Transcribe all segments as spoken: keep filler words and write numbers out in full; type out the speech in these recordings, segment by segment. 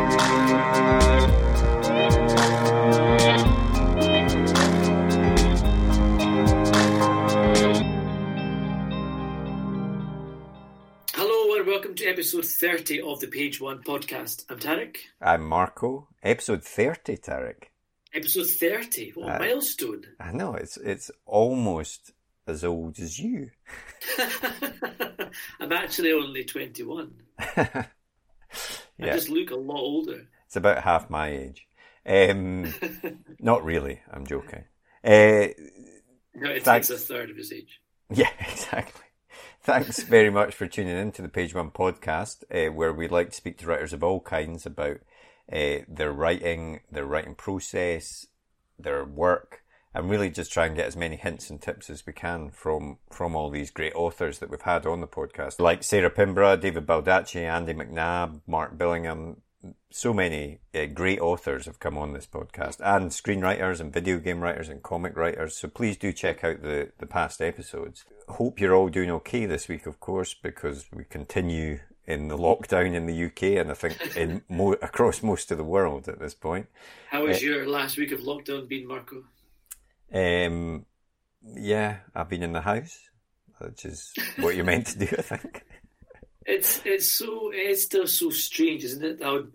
Hello and welcome to episode thirty of the Page One Podcast. I'm Tarek. I'm Marco. Episode thirty, Tarek. Episode thirty. What a uh, milestone. I know, it's it's almost as old as you. I'm actually only twenty-one. Yeah. I just look a lot older. It's about half my age. Um, not really, I'm joking. Uh, no, it thanks... takes a third of his age. Yeah, exactly. Thanks very much for tuning in to the Page One Podcast, uh, where we like to speak to writers of all kinds about Uh, their writing, their writing process, their work, and really just try and get as many hints and tips as we can from from all these great authors that we've had on the podcast, like Sarah Pimbra, David Baldacci, Andy McNabb, Mark Billingham. So many uh, great authors have come on this podcast, and screenwriters and video game writers and comic writers, so please do check out the, the past episodes. Hope you're all doing okay this week, of course, because we continue in the lockdown in the U K, and I think in mo- across most of the world at this point. How has uh, your last week of lockdown been, Marco? Um, yeah, I've been in the house, which is what you're meant to do, I think. It's it's so it's still so strange, isn't it? I would,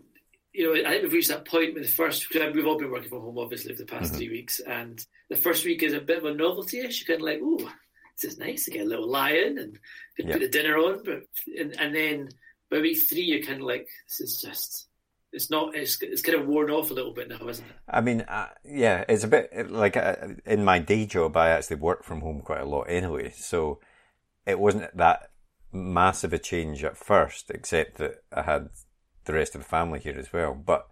you know, I think we've reached that point with the first, because we've all been working from home, obviously, for the past mm-hmm. three weeks, and the first week is a bit of a novelty-ish. You're kind of like, oh, this is nice to get a little lie in and yep. put the dinner on, but and, and then by week three, you're kind of like, this is just, it's not, it's, it's kind of worn off a little bit now, isn't it? I mean, uh, yeah, it's a bit like uh, in my day job, I actually work from home quite a lot anyway. So it wasn't that massive a change at first, except that I had the rest of the family here as well. But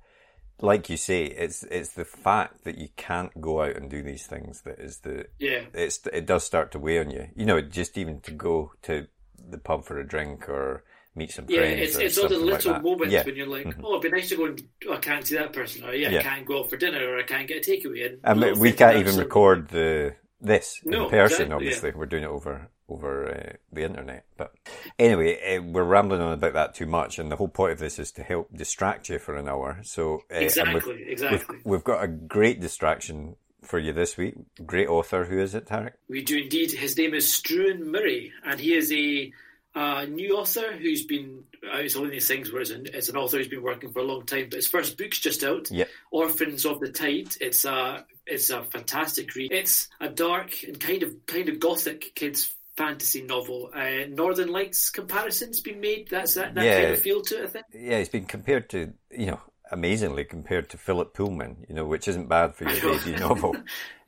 like you say, it's it's the fact that you can't go out and do these things that is the, yeah. It's it does start to weigh on you. You know, just even to go to the pub for a drink or meet some yeah, friends. Yeah, it's, it's all the little like moments yeah. when you're like, mm-hmm. oh, it'd be nice to go and oh, I can't see that person, or yeah, yeah, I can't go out for dinner, or I can't get a takeaway. And I mean, we can't even something. record the this no, in person, exactly, obviously. Yeah. We're doing it over over uh, the internet. But anyway, uh, we're rambling on about that too much, and the whole point of this is to help distract you for an hour. So uh, Exactly, we've, exactly. We've, we've got a great distraction for you this week. Great author. Who is it, Tarek? We do indeed. His name is Struan Murray, and he is a... A uh, new author who's been, uh, it's one of these things where it's an, it's an author who's been working for a long time, but his first book's just out, yep. Orphans of the Tide. It's a, it's a fantastic read. It's a dark and kind of kind of gothic kids fantasy novel. Uh, Northern Lights comparison's been made, that's that, that yeah. kind of feel to it, I think. Yeah, it's been compared to, you know, amazingly compared to Philip Pullman, you know, which isn't bad for your debut novel.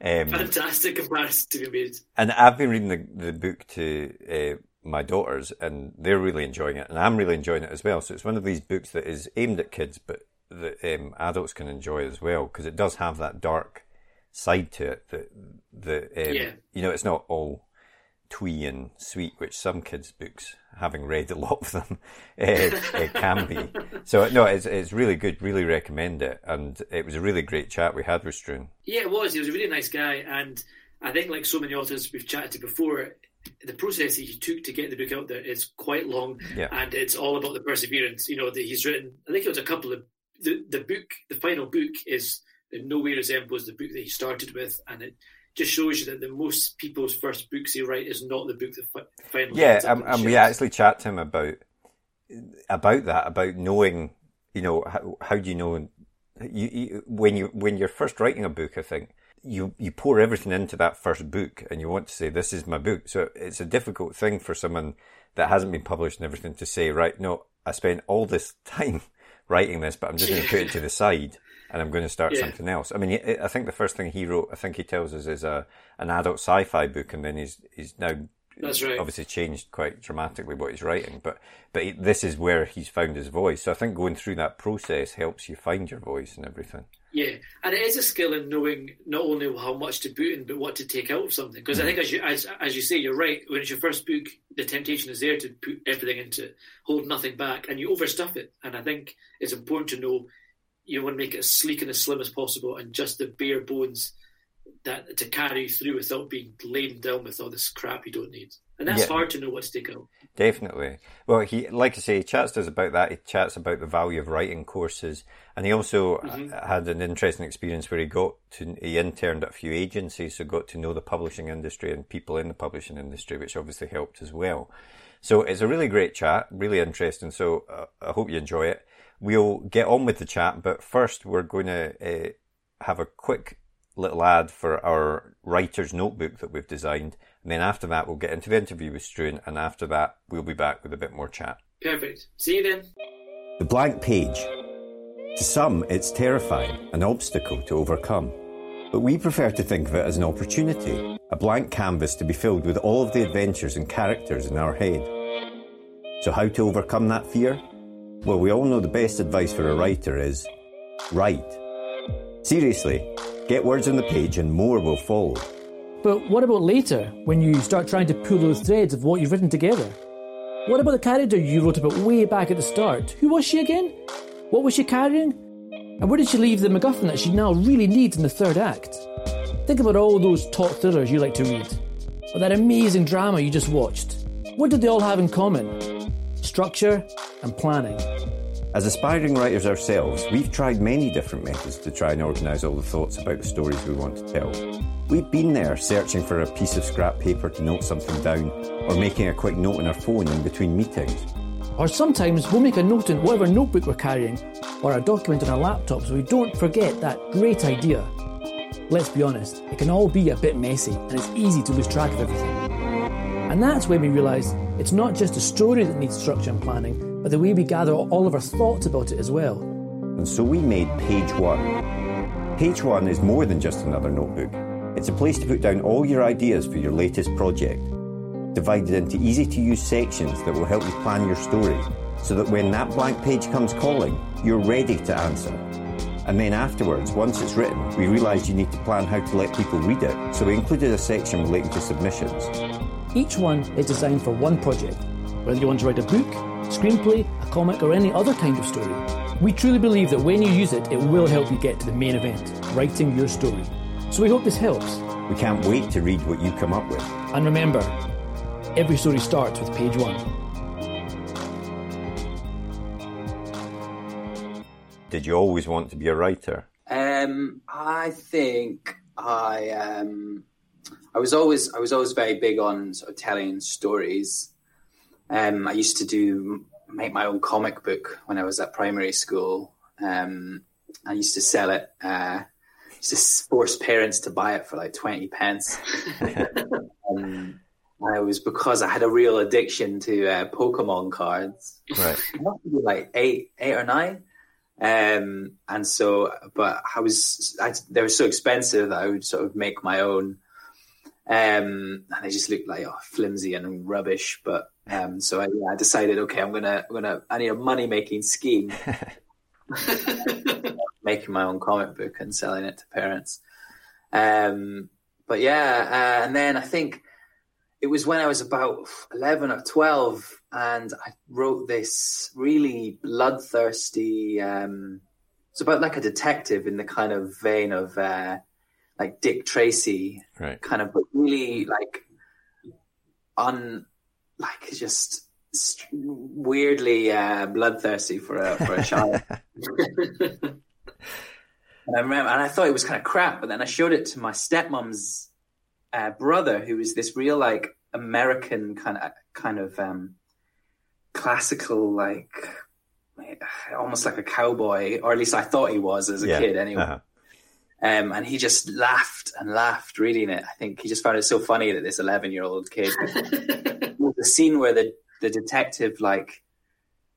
Um, fantastic comparison to be made. And I've been reading the, the book to... Uh, my daughters, and they're really enjoying it, and I'm really enjoying it as well. So it's one of these books that is aimed at kids, but that um, adults can enjoy as well, because it does have that dark side to it. That the um, yeah. you know, it's not all twee and sweet, which some kids' books, having read a lot of them, it, it can be. So no, it's it's really good. Really recommend it, and it was a really great chat we had with Struan. Yeah, it was. He was a really nice guy, and I think like so many authors we've chatted to before, the process that he took to get the book out there is quite long, yeah. and it's all about the perseverance. You know, that he's written, I think it was a couple of, the, the book, the final book is in no way resembles the book that he started with, and it just shows you that the most people's first books they write is not the book that finally yeah, and, and we actually chat to him about, about that, about knowing, you know, how, how do you know, you, you, when, you, when you're first writing a book, I think, You you pour everything into that first book, and you want to say, this is my book. So it's a difficult thing for someone that hasn't been published and everything to say, right, no, I spent all this time writing this, but I'm just going to put it to the side, and I'm going to start yeah. something else. I mean, I think the first thing he wrote, I think he tells us, is a an adult sci-fi book, and then he's he's now That's right. obviously changed quite dramatically what he's writing. But, but he, this is where he's found his voice. So I think going through that process helps you find your voice and everything. Yeah, and it is a skill in knowing not only how much to put in, but what to take out of something. Because mm. I think, as you as, as you say, you're right. When it's your first book, the temptation is there to put everything into it, hold nothing back, and you overstuff it. And I think it's important to know you want to make it as sleek and as slim as possible, and just the bare bones that to carry you through without being laden down with all this crap you don't need. And that's yeah. hard to know what to take out. Definitely. Well, he, like I say, he chats to us about that. He chats about the value of writing courses. And he also mm-hmm. had an interesting experience where he got to, he interned at a few agencies, so got to know the publishing industry and people in the publishing industry, which obviously helped as well. So it's a really great chat, really interesting. So uh, I hope you enjoy it. We'll get on with the chat, but first we're going to uh, have a quick little ad for our writer's notebook that we've designed. And then after that, we'll get into the interview with Struan, and after that, we'll be back with a bit more chat. Perfect. See you then. The blank page. To some, it's terrifying, an obstacle to overcome. But we prefer to think of it as an opportunity, a blank canvas to be filled with all of the adventures and characters in our head. So how to overcome that fear? Well, we all know the best advice for a writer is write. Seriously, get words on the page and more will follow. But what about later, when you start trying to pull those threads of what you've written together? What about the character you wrote about way back at the start? Who was she again? What was she carrying? And where did she leave the MacGuffin that she now really needs in the third act? Think about all those top thrillers you like to read, or that amazing drama you just watched. What did they all have in common? Structure and planning. As aspiring writers ourselves, we've tried many different methods to try and organise all the thoughts about the stories we want to tell. We've been there searching for a piece of scrap paper to note something down, or making a quick note on our phone in between meetings. Or sometimes we'll make a note in whatever notebook we're carrying, or a document on our laptop so we don't forget that great idea. Let's be honest, it can all be a bit messy and it's easy to lose track of everything. And that's when we realise it's not just a story that needs structure and planning, but the way we gather all of our thoughts about it as well. And so we made Page One. Page One is more than just another notebook. It's a place to put down all your ideas for your latest project, divided into easy-to-use sections that will help you plan your story, so that when that blank page comes calling, you're ready to answer. And then afterwards, once it's written, we realised you need to plan how to let people read it, so we included a section relating to submissions. Each one is designed for one project, whether you want to write a book, screenplay, a comic, or any other kind of story. We truly believe that when you use it, it will help you get to the main event, writing your story. So we hope this helps. We can't wait to read what you come up with. And remember, every story starts with page one. Did you always want to be a writer? Um, I think I um, I was always I was always very big on sort of telling stories. Um, I used to do make my own comic book when I was at primary school. Um, I used to sell it. Uh, used to force parents to buy it for like twenty pence. um, It was because I had a real addiction to uh, Pokemon cards. Right, I must be like eight, eight or nine, um, and so. But I was, I, they were so expensive that I would sort of make my own, um, and they just looked like oh, flimsy and rubbish. But um, so I, yeah, I decided, okay, I'm gonna, I'm gonna, I need a money making scheme, making my own comic book and selling it to parents. Um, but yeah, uh, and then I think. It was when I was about eleven or twelve and I wrote this really bloodthirsty, um, it's about like a detective in the kind of vein of uh, like Dick Tracy, right. kind of, but really like, un, like just weirdly uh, bloodthirsty for a, for a child. And I remember, and I thought it was kind of crap, but then I showed it to my stepmom's Uh, brother, who was this real like American kind of kind of um, classical, like almost like a cowboy, or at least I thought he was as a yeah. kid anyway. Uh-huh. Um, and he just laughed and laughed reading it. I think he just found it so funny that this eleven-year-old kid. The scene where the the detective like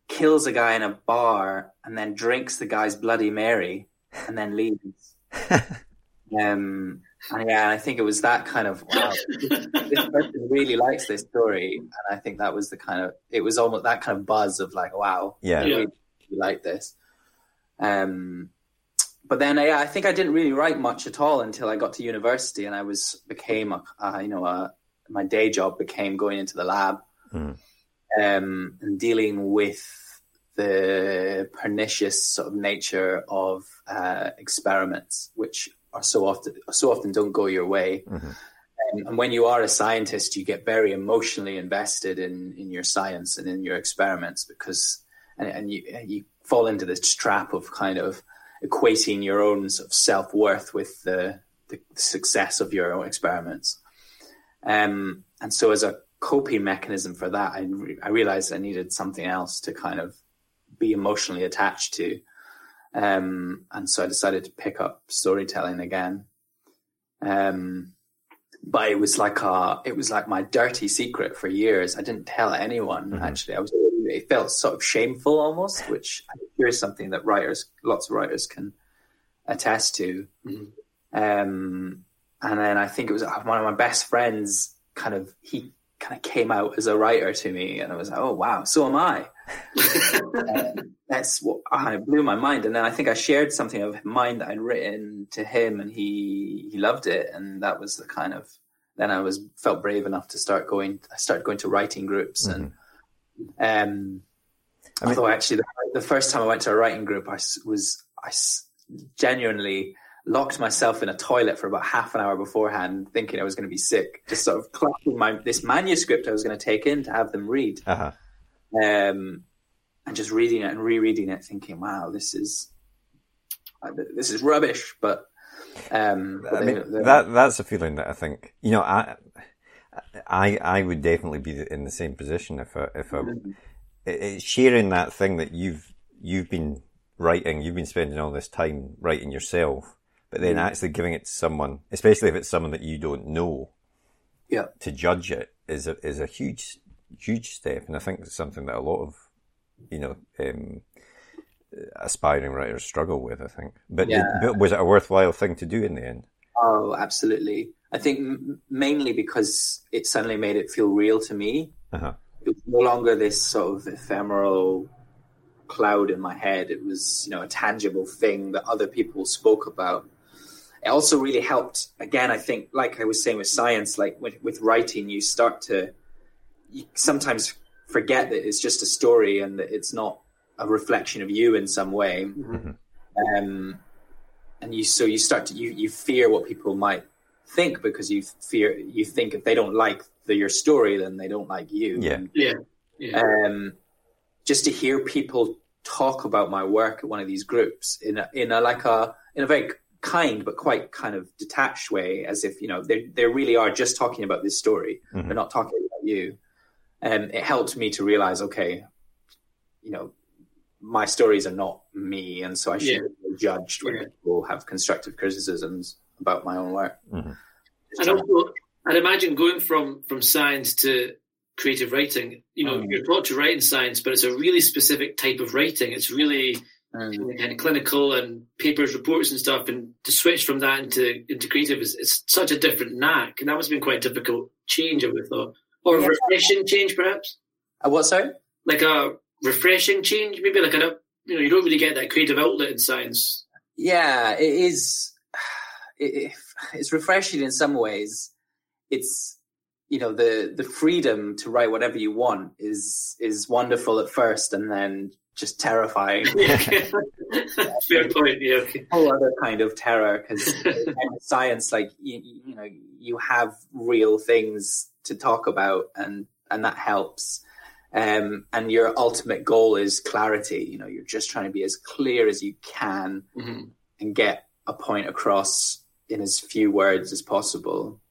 kills a guy in a bar and then drinks the guy's Bloody Mary and then leaves. um. And yeah, I think it was that kind of, wow, this person really likes this story. And I think that was the kind of, it was almost that kind of buzz of like, wow, yeah, you really, really like this. Um, but then yeah, I think I didn't really write much at all until I got to university and I was, became, a, uh, you know, a, my day job became going into the lab mm. um, and dealing with the pernicious sort of nature of uh, experiments, which are so often so often don't go your way. Mm-hmm. And, and when you are a scientist, you get very emotionally invested in, in your science and in your experiments, because and, and you you fall into this trap of kind of equating your own sort of self-worth with the, the success of your own experiments. Um, and so as a coping mechanism for that, I, re- I realized I needed something else to kind of be emotionally attached to. Um, and so I decided to pick up storytelling again. Um, but it was like a, it was like my dirty secret for years. I didn't tell anyone, mm-hmm. actually. I was, it felt sort of shameful almost, which I hear is something that writers, lots of writers can attest to. Mm-hmm. Um, and then I think it was one of my best friends kind of, he kind of came out as a writer to me, and I was like, oh, wow, so am I. uh, that's what I blew my mind. And then I think I shared something of mine that I'd written to him, and he he loved it. And that was the kind of, then I was felt brave enough to start going, I started going to writing groups. Mm-hmm. And um, I mean, although actually the, the first time I went to a writing group, I was, I genuinely locked myself in a toilet for about half an hour beforehand, thinking I was going to be sick, just sort of clapping my, this manuscript I was going to take in to have them read. Uh-huh. Um, and just reading it and rereading it, thinking, "Wow, this is this is rubbish." But um, I mean, they, that that's a feeling that I think, you know, I I I would definitely be in the same position if I, if I, mm-hmm. it, sharing that thing that you've you've been writing, you've been spending all this time writing yourself, but then mm-hmm. actually giving it to someone, especially if it's someone that you don't know, yeah, to judge it is a, is a huge. huge step, and I think it's something that a lot of, you know, um, aspiring writers struggle with, I think. But, yeah. it, but was it a worthwhile thing to do in the end? Oh, absolutely. I think m- mainly because it suddenly made it feel real to me. Uh-huh. It was no longer this sort of ephemeral cloud in my head. It was, you know, a tangible thing that other people spoke about. It also really helped, again, I think, like I was saying with science, like with, with writing, you start to you sometimes forget that it's just a story and that it's not a reflection of you in some way. Mm-hmm. Um, and you, so you start to, you, you fear what people might think, because you fear, you think if they don't like the, your story, then they don't like you. Yeah. And, yeah. yeah. Um, just to hear people talk about my work at one of these groups in a, in a, like a, in a very kind, but quite kind of detached way, as if, you know, they, they really are just talking about this story. Mm-hmm. They're not talking about you. And um, it helped me to realize, okay, you know, my stories are not me, and so I shouldn't yeah. be judged when yeah. people have constructive criticisms about my own work. Mm-hmm. And also, I'd imagine going from, from science to creative writing, you know, mm-hmm. you're taught to write in science, but it's a really specific type of writing. It's really mm-hmm. kind of clinical and papers, reports and stuff, and to switch from that into, into creative is it's such a different knack, and that must have been quite a difficult change, I would have thought. Or a yeah. refreshing change, perhaps? A what, sorry? Like a refreshing change, maybe? Like, a, you know, you don't really get that creative outlet in science. Yeah, it is. It, it's refreshing in some ways. It's, you know, the, the freedom to write whatever you want is is wonderful at first, and then just terrifying. Fair point, yeah. Okay. Whole other kind of terror, because science, like, you, you know, you have real things to talk about, and and that helps. Um, and your ultimate goal is clarity. You know, you're just trying to be as clear as you can mm-hmm. and get a point across in as few words as possible.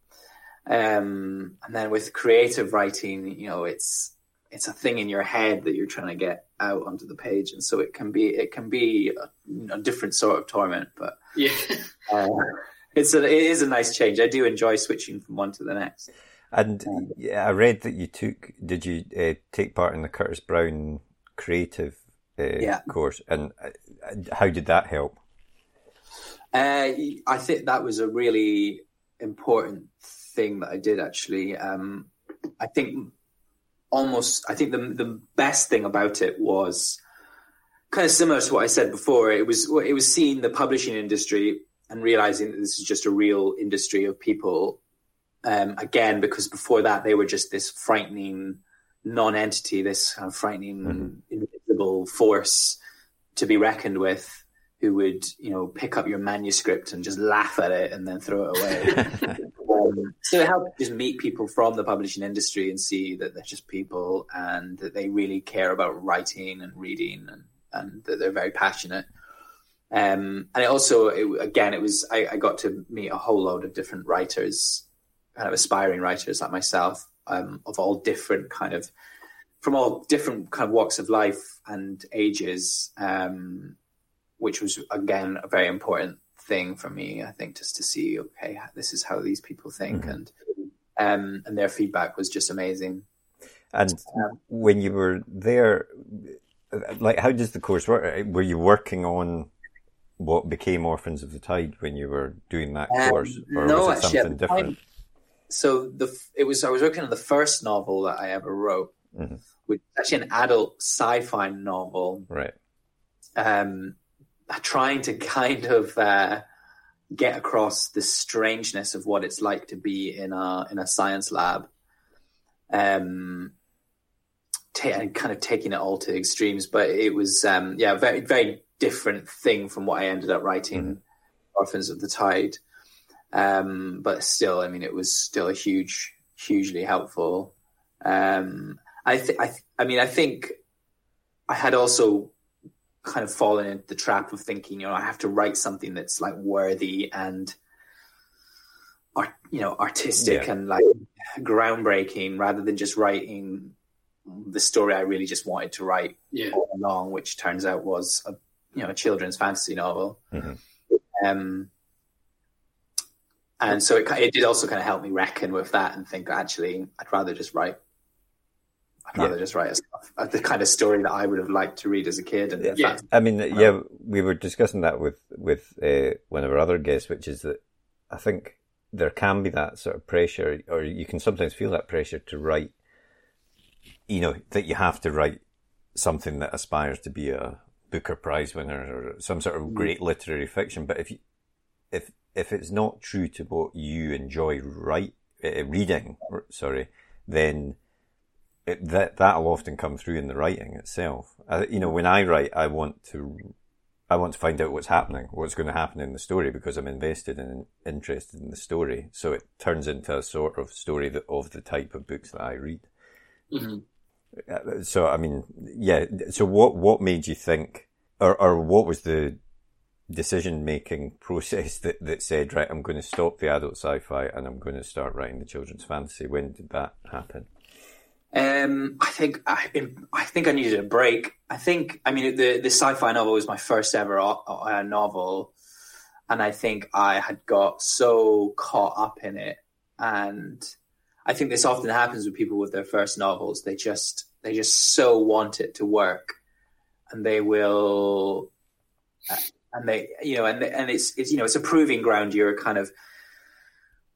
Um, and then with creative writing, you know, it's it's a thing in your head that you're trying to get out onto the page, and so it can be it can be a, a different sort of torment. But yeah, uh, it's a, it is a nice change. I do enjoy switching from one to the next. And yeah, I read that you took, did you uh, take part in the Curtis Brown Creative uh, yeah. course? And uh, how did that help? Uh, I think that was a really important thing that I did, actually. Um, I think almost, I think the the best thing about it was kind of similar to what I said before. It was it was seeing the publishing industry and realizing that this is just a real industry of people. Um, again, because before that, they were just this frightening non-entity, this kind of frightening, mm-hmm. invisible force to be reckoned with, who would, you know, pick up your manuscript and just laugh at it and then throw it away. um, so it helps just meet people from the publishing industry and see that they're just people and that they really care about writing and reading, and, and that they're very passionate. Um, and it also, it, again, it was I, I got to meet a whole load of different writers, kind of aspiring writers like myself, um, of all different kind of, from all different kind of walks of life and ages, um, which was, again, a very important thing for me, I think, just to see, okay, this is how these people think. Mm-hmm. And um, and their feedback was just amazing. And um, when you were there, like, how does the course work? Were you working on what became Orphans of the Tide when you were doing that course? Or um, no, was it something actually, different? I'm, so the it was I was working on the first novel that I ever wrote, mm-hmm. which is actually an adult sci-fi novel. Right. Um, trying to kind of uh, get across the strangeness of what it's like to be in a in a science lab, um, t- and kind of taking it all to extremes. But it was um, yeah, very very different thing from what I ended up writing, mm-hmm. Orphans of the Tide. Um, but still, I mean, it was still a huge, hugely helpful. Um, I th- I, th- I mean, I think I had also kind of fallen into the trap of thinking, you know, I have to write something that's like worthy and, art- you know, artistic yeah. and like groundbreaking, rather than just writing the story I really just wanted to write yeah. all along, which turns out was a, you know, a children's fantasy novel. Mm-hmm. Um, and so it it did also kind of help me reckon with that and think, actually, I'd rather just write. I'd rather yeah. just write a, a, the kind of story that I would have liked to read as a kid. And yeah. yeah. I mean, yeah, we were discussing that with with uh, one of our other guests, which is that I think there can be that sort of pressure, or you can sometimes feel that pressure to write. You know, that you have to write something that aspires to be a Booker Prize winner or some sort of great literary fiction, but if you, if if it's not true to what you enjoy write uh, reading, sorry, then it, that that'll often come through in the writing itself. I, you know, when I write, I want to I want to find out what's happening, what's going to happen in the story, because I'm invested and interested in the story. So it turns into a sort of story that, of the type of books that I read. Mm-hmm. So, I mean, yeah. So what, what made you think, or, or what was the decision-making process that, that said, right, I'm going to stop the adult sci-fi and I'm going to start writing the children's fantasy? When did that happen? Um, I think I, I think I needed a break. I think, I mean, the, the sci-fi novel was my first ever uh, novel. And I think I had got so caught up in it, and I think this often happens with people with their first novels. They just they just so want it to work, and they will, and they you know, and and it's it's you know, it's a proving ground. You're kind of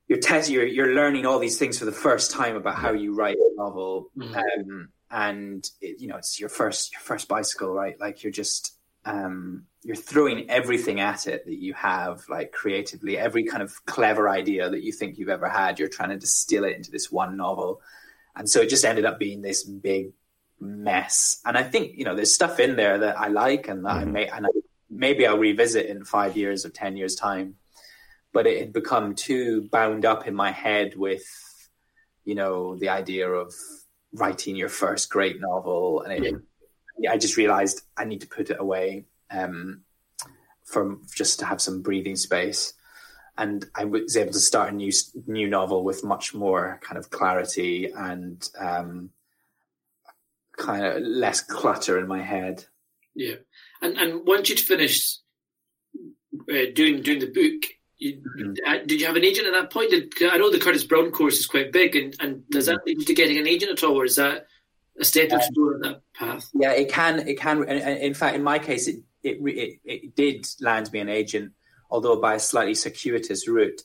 you're test you're you're learning all these things for the first time about how you write a novel, mm-hmm. um, and it, you know, it's your first your first bicycle, right? Like you're just um, you're throwing everything at it that you have, like creatively, every kind of clever idea that you think you've ever had, you're trying to distill it into this one novel. And so it just ended up being this big mess. And I think, you know, there's stuff in there that I like and that mm-hmm. I may, and I, maybe I'll revisit in five years or ten years time, but it had become too bound up in my head with, you know, the idea of writing your first great novel. And it, mm-hmm. I just realized I need to put it away. Um, from just to have some breathing space, and I was able to start a new new novel with much more kind of clarity and um, kind of less clutter in my head. Yeah, and and once you'd finished uh, doing doing the book, you, mm-hmm. did you have an agent at that point? Did, I know the Curtis Brown course is quite big, and, and does that lead you to getting an agent at all, or is that a step yeah. to go on that path? Yeah, it can. It can. In fact, in my case, it. It, it it did land me an agent, although by a slightly circuitous route.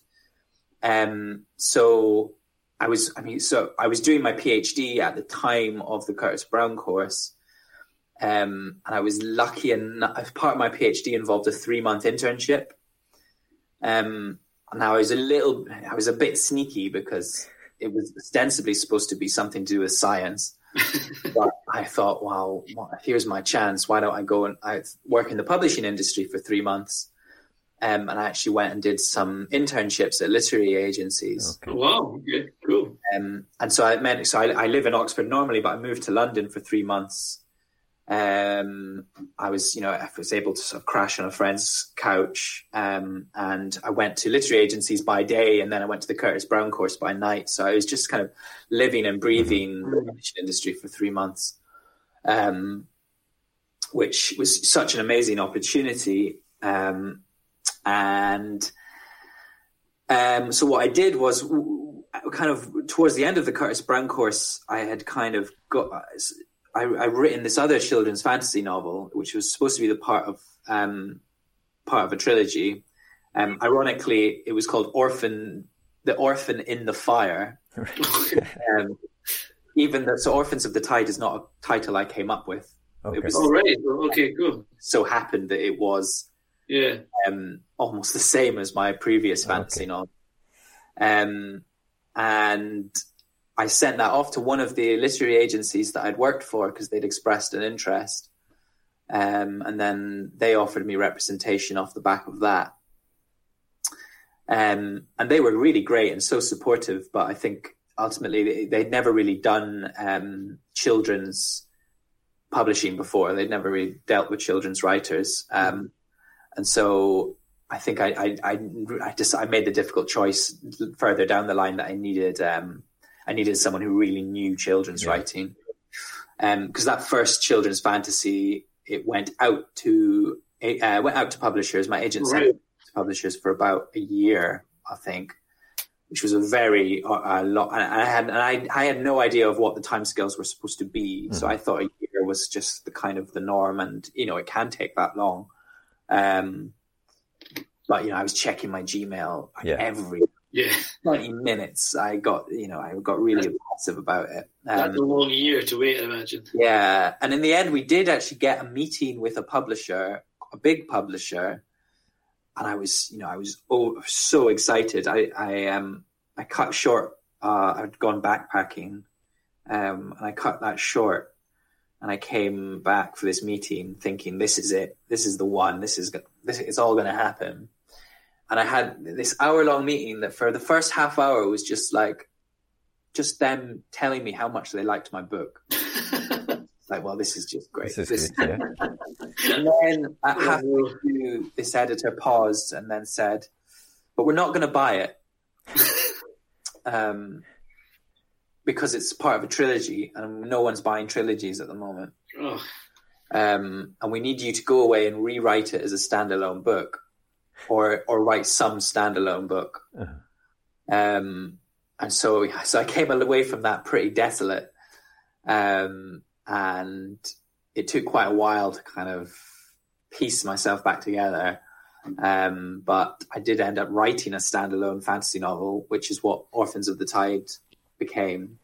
Um, so I was, I mean, so I was doing my PhD at the time of the Curtis Brown course, um, and I was lucky enough. Part of my PhD involved a three-month internship. Um, and I was a little, I was a bit sneaky because it was ostensibly supposed to be something to do with science. But I thought, wow, here's my chance. Why don't I go and I work in the publishing industry for three months? Um, and I actually went and did some internships at literary agencies. Okay. Wow, yeah, cool. Um, and so I meant, so I, I live in Oxford normally, but I moved to London for three months. Um, I was, you know, I was able to sort of crash on a friend's couch. Um, and I went to literary agencies by day, and then I went to the Curtis Brown course by night. So I was just kind of living and breathing mm-hmm. the publishing industry for three months, um, which was such an amazing opportunity. Um, And um, so what I did was kind of towards the end of the Curtis Brown course, I had kind of got, I, I'd written this other children's fantasy novel, which was supposed to be the part of um, part of a trilogy. Um, ironically, it was called Orphan, The Orphan in the Fire. um, even though so Orphans of the Tide is not a title I came up with. Okay. It was, oh, right. Okay, cool. So happened that it was. Yeah, um, almost the same as my previous fantasy okay. novel. Um, and I sent that off to one of the literary agencies that I'd worked for because they'd expressed an interest. Um, and then they offered me representation off the back of that. Um, and they were really great and so supportive, but I think ultimately they, they'd never really done um, children's publishing before. They'd never really dealt with children's writers. Um, And so I think I, I, I, I just, I made the difficult choice further down the line that I needed, um, I needed someone who really knew children's yeah. writing. Um, cause that first children's fantasy, it went out to, uh, went out to publishers. My agent sent it to publishers for about a year, I think, which was a very, uh, lot. And I had, and I, I had no idea of what the timescales were supposed to be. Mm-hmm. So I thought a year was just the kind of the norm, and, you know, it can take that long. Um, but you know, I was checking my Gmail like, yeah. every yeah. ninety minutes. I got, you know, I got really obsessive about it. Um, That's a long year to wait, I imagine. Yeah, and in the end, we did actually get a meeting with a publisher, a big publisher, and I was, you know, I was oh, so excited. I, I, um, I cut short. Uh, I'd gone backpacking, um, and I cut that short. And I came back for this meeting thinking, this is it. This is the one. This is this. It's all going to happen. And I had this hour-long meeting that for the first half hour was just like, just them telling me how much they liked my book. Like, well, this is just great. This is this. Good, yeah. And then at halfway through, this editor paused and then said, but we're not going to buy it. um. Because it's part of a trilogy, and no one's buying trilogies at the moment. Um, and we need you to go away and rewrite it as a standalone book, or or write some standalone book. Uh-huh. Um, and so, so I came away from that pretty desolate, um, and it took quite a while to kind of piece myself back together. Um, but I did end up writing a standalone fantasy novel, which is what Orphans of the Tide became.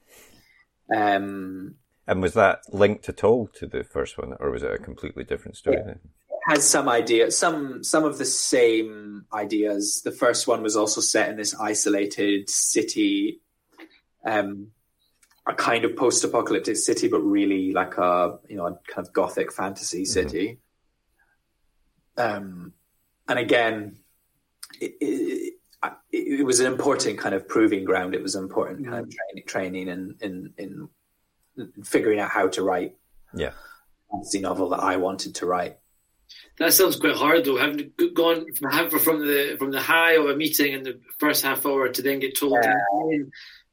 Um, and was that linked at all to the first one, or was it a completely different story? It, it has some idea, some some of the same ideas. The first one was also set in this isolated city, um, a kind of post-apocalyptic city, but really like a, you know, a kind of gothic fantasy city. Mm-hmm. Um, and again, it, it It was an important kind of proving ground. It was an important kind of training, training and in, in, in figuring out how to write yeah. a fantasy novel that I wanted to write. That sounds quite hard, though. Having gone from the from the high of a meeting in the first half hour to then get told yeah.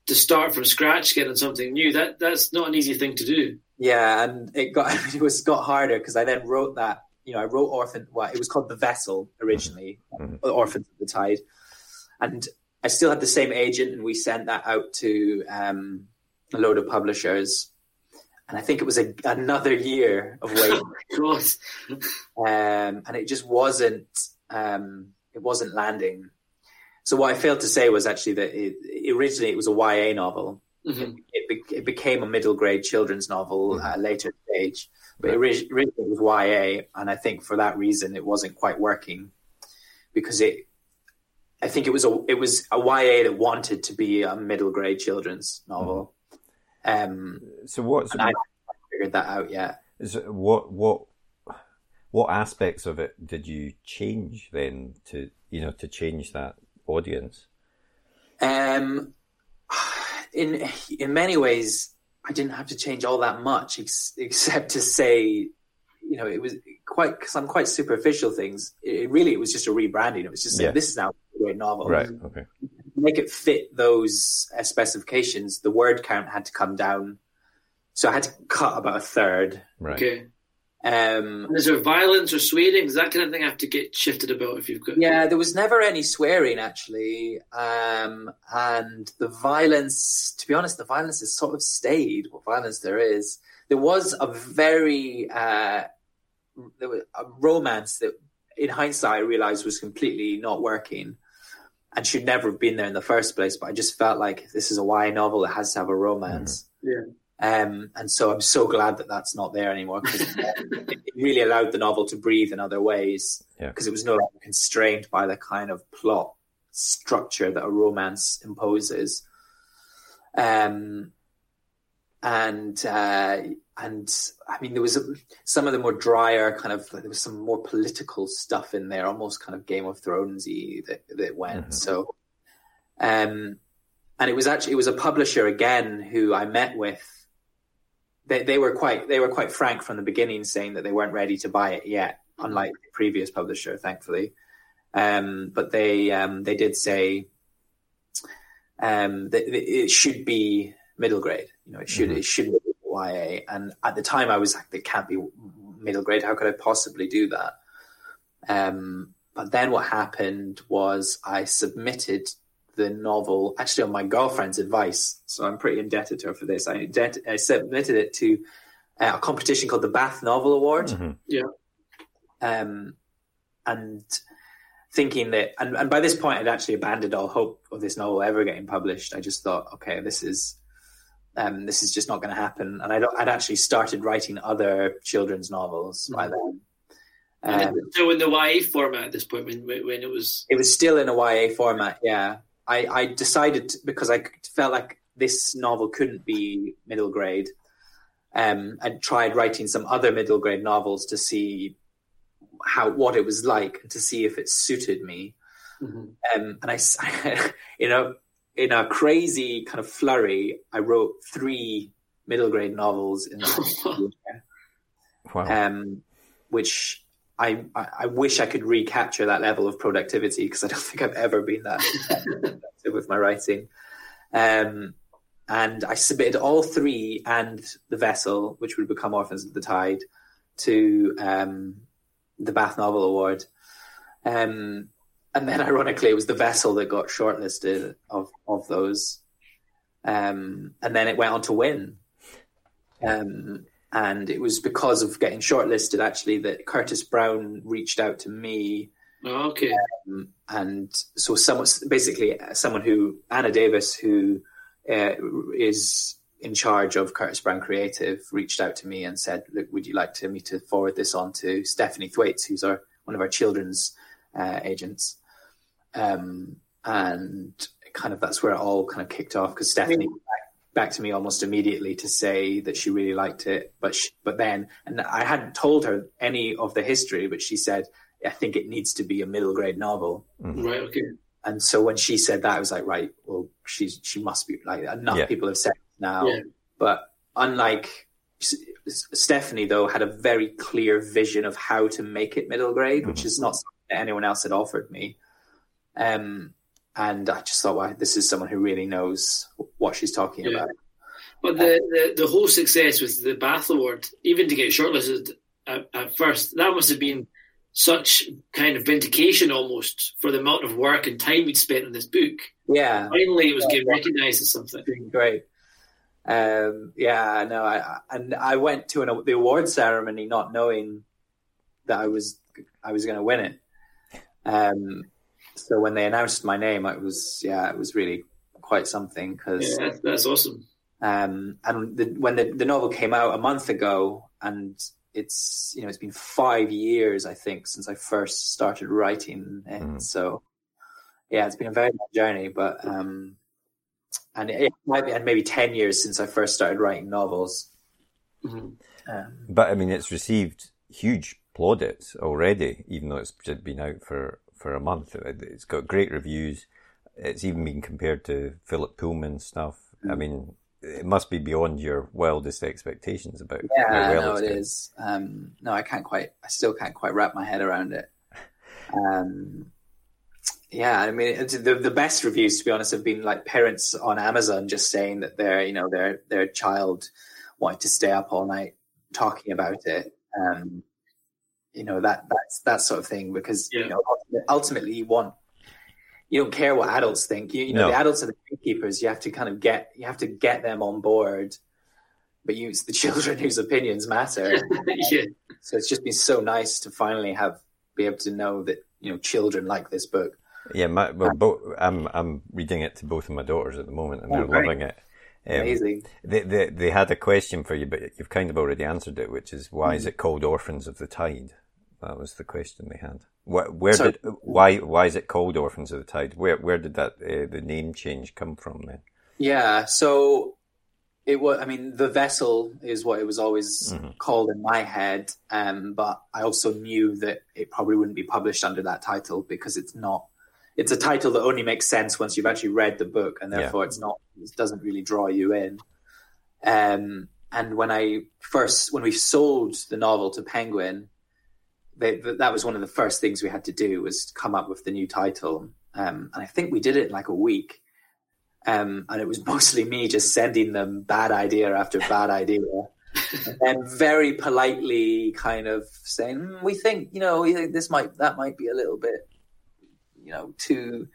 to start from scratch, getting something new. That that's not an easy thing to do. Yeah, and it got it was got harder because I then wrote that. You know, I wrote Orphan. Well, it was called The Vessel originally, mm-hmm. Orphans of the Tide. And I still had the same agent, and we sent that out to um, a load of publishers. And I think it was a, another year of waiting. Oh, um, and it just wasn't um, it wasn't landing. So what I failed to say was actually that it, originally it was a Y A novel. Mm-hmm. It, be, it became a middle grade children's novel mm-hmm. at a later stage. But originally it, it was Y A, and I think for that reason it wasn't quite working because it. I think it was a it was a Y A that wanted to be a middle grade children's novel. Um, so what? So I haven't figured that out yet. Is it, what what What aspects of it did you change then to, you know, to change that audience? Um, in in many ways, I didn't have to change all that much, ex- except to say, you know, it was quite some quite superficial things. It, it really, it was just a rebranding. It was just saying, yeah. This is now a great novel. Right. Okay. Make it fit those uh, specifications. The word count had to come down, so I had to cut about a third. Right. Okay. Um, is there violence or swearing? Does that kind of thing have to get shifted about if you've got? Yeah, there was never any swearing actually, um, and the violence. To be honest, the violence has sort of stayed. What violence there is? There was a very uh, there was a romance that, in hindsight, I realised was completely not working and should never have been there in the first place. But I just felt like this is a Y novel; it has to have a romance. Mm-hmm. Yeah. Um, and so I'm so glad that that's not there anymore, because it really allowed the novel to breathe in other ways, because yeah. it was no longer constrained by the kind of plot structure that a romance imposes. Um, and, uh, and I mean, there was a, some of the more drier kind of, like, there was some more political stuff in there, almost kind of Game of Thrones-y that, that went. Mm-hmm. So, um, and it was actually, it was a publisher again who I met with. They, they were quite they were quite frank from the beginning, saying that they weren't ready to buy it yet, unlike the previous publisher, thankfully. Um, but they um, they did say um, that it should be middle grade. You know, it should mm-hmm. it should be Y A. And at the time, I was like, "It can't be middle grade. How could I possibly do that?" Um, but then what happened was I submitted the novel actually on my girlfriend's advice, so I'm pretty indebted to her for this. I, indent- I submitted it to uh, a competition called the Bath Novel Award, mm-hmm. yeah, um, and thinking that, and, and by this point, I'd actually abandoned all hope of this novel ever getting published. I just thought, okay, this is um, this is just not going to happen. And I'd, I'd actually started writing other children's novels mm-hmm. by then. Um, and still in the Y A format at this point, when when it was, it was still in a Y A format, yeah. I, I decided, because I felt like this novel couldn't be middle grade, um, I tried writing some other middle grade novels to see how what it was like, to see if it suited me. Mm-hmm. Um, and I, you know, in a crazy kind of flurry, I wrote three middle grade novels in the year, wow. um, which. I, I wish I could recapture that level of productivity, because I don't think I've ever been that productive with my writing. Um, and I submitted all three and The Vessel, which would become Orphans of the Tide, to um, the Bath Novel Award. Um, and then, ironically, it was The Vessel that got shortlisted of, of those. Um, and then it went on to win. Um And it was because of getting shortlisted, actually, that Curtis Brown reached out to me. Oh, okay. Um, and so someone, basically someone who, Anna Davis, who uh, is in charge of Curtis Brown Creative, reached out to me and said, look, would you like to, me to forward this on to Stephanie Thwaites, who's our one of our children's uh, agents? Um, and kind of that's where it all kind of kicked off, because Stephanie... Mm-hmm. back to me almost immediately to say that she really liked it, but she, but then, and I hadn't told her any of the history, but she said, I think it needs to be a middle grade novel. Mm-hmm. Right, okay. And so when she said that, I was like, right, well, she's, she must be, like, enough yeah. people have said it now. Yeah. But unlike Stephanie, though, had a very clear vision of how to make it middle grade, mm-hmm. which is not something that anyone else had offered me. Um, And I just thought, wow, this is someone who really knows what she's talking yeah. about. But the, um, the, the whole success with the Bath Award, even to get shortlisted at, at first, that must have been such kind of vindication almost for the amount of work and time we'd spent on this book. Yeah. Finally, it was yeah, getting recognised as something. Great. Um, yeah, no, I, and I went to an, the award ceremony not knowing that I was I was going to win it. Um. So when they announced my name, it was yeah, it was really quite something. Because yeah, that's, that's awesome. Um, and the, when the, the novel came out a month ago, and it's you know it's been five years I think since I first started writing it. Mm. So yeah, it's been a very long journey. But um, and it, it might be, and maybe ten years since I first started writing novels. Mm-hmm. Um, but I mean, it's received huge applaud it already, even though it's been out for, for a month. It's got great reviews. It's even been compared to Philip Pullman stuff. Mm. I mean, it must be beyond your wildest expectations about yeah, how well no, it's it is. Um, no, I can't quite, I still can't quite wrap my head around it. Um, yeah, I mean, it's the the best reviews, to be honest, have been like parents on Amazon just saying that their, you know, their their child wanted to stay up all night talking about it. Um, you know, that that's that sort of thing, because yeah. you know, ultimately you want, you don't care what adults think. You, you know, no. the adults are the gatekeepers. You have to kind of get, you have to get them on board, but you, it's the children whose opinions matter. yeah. So it's just been so nice to finally have, be able to know that, you know, children like this book. Yeah, my, well, bo- I'm I'm reading it to both of my daughters at the moment, and oh, they're great. loving it. Um, Amazing. They, they they had a question for you, but you've kind of already answered it, which is why mm. is it called Orphans of the Tide? That was the question they had. Where, where did why why is it called Orphans of the Tide? Where where did that uh, the name change come from then? Yeah, so it was. I mean, The Vessel is what it was always mm-hmm. called in my head, um, but I also knew that it probably wouldn't be published under that title, because it's not. It's a title that only makes sense once you've actually read the book, and therefore yeah. it's not, it doesn't really draw you in. Um, and when I first, when we sold the novel to Penguin, they, that was one of the first things we had to do, was come up with the new title. Um, and I think we did it in like a week. Um, and it was mostly me just sending them bad idea after bad idea. And very politely kind of saying, mm, we think, you know, we think this might, that might be a little bit, you know, too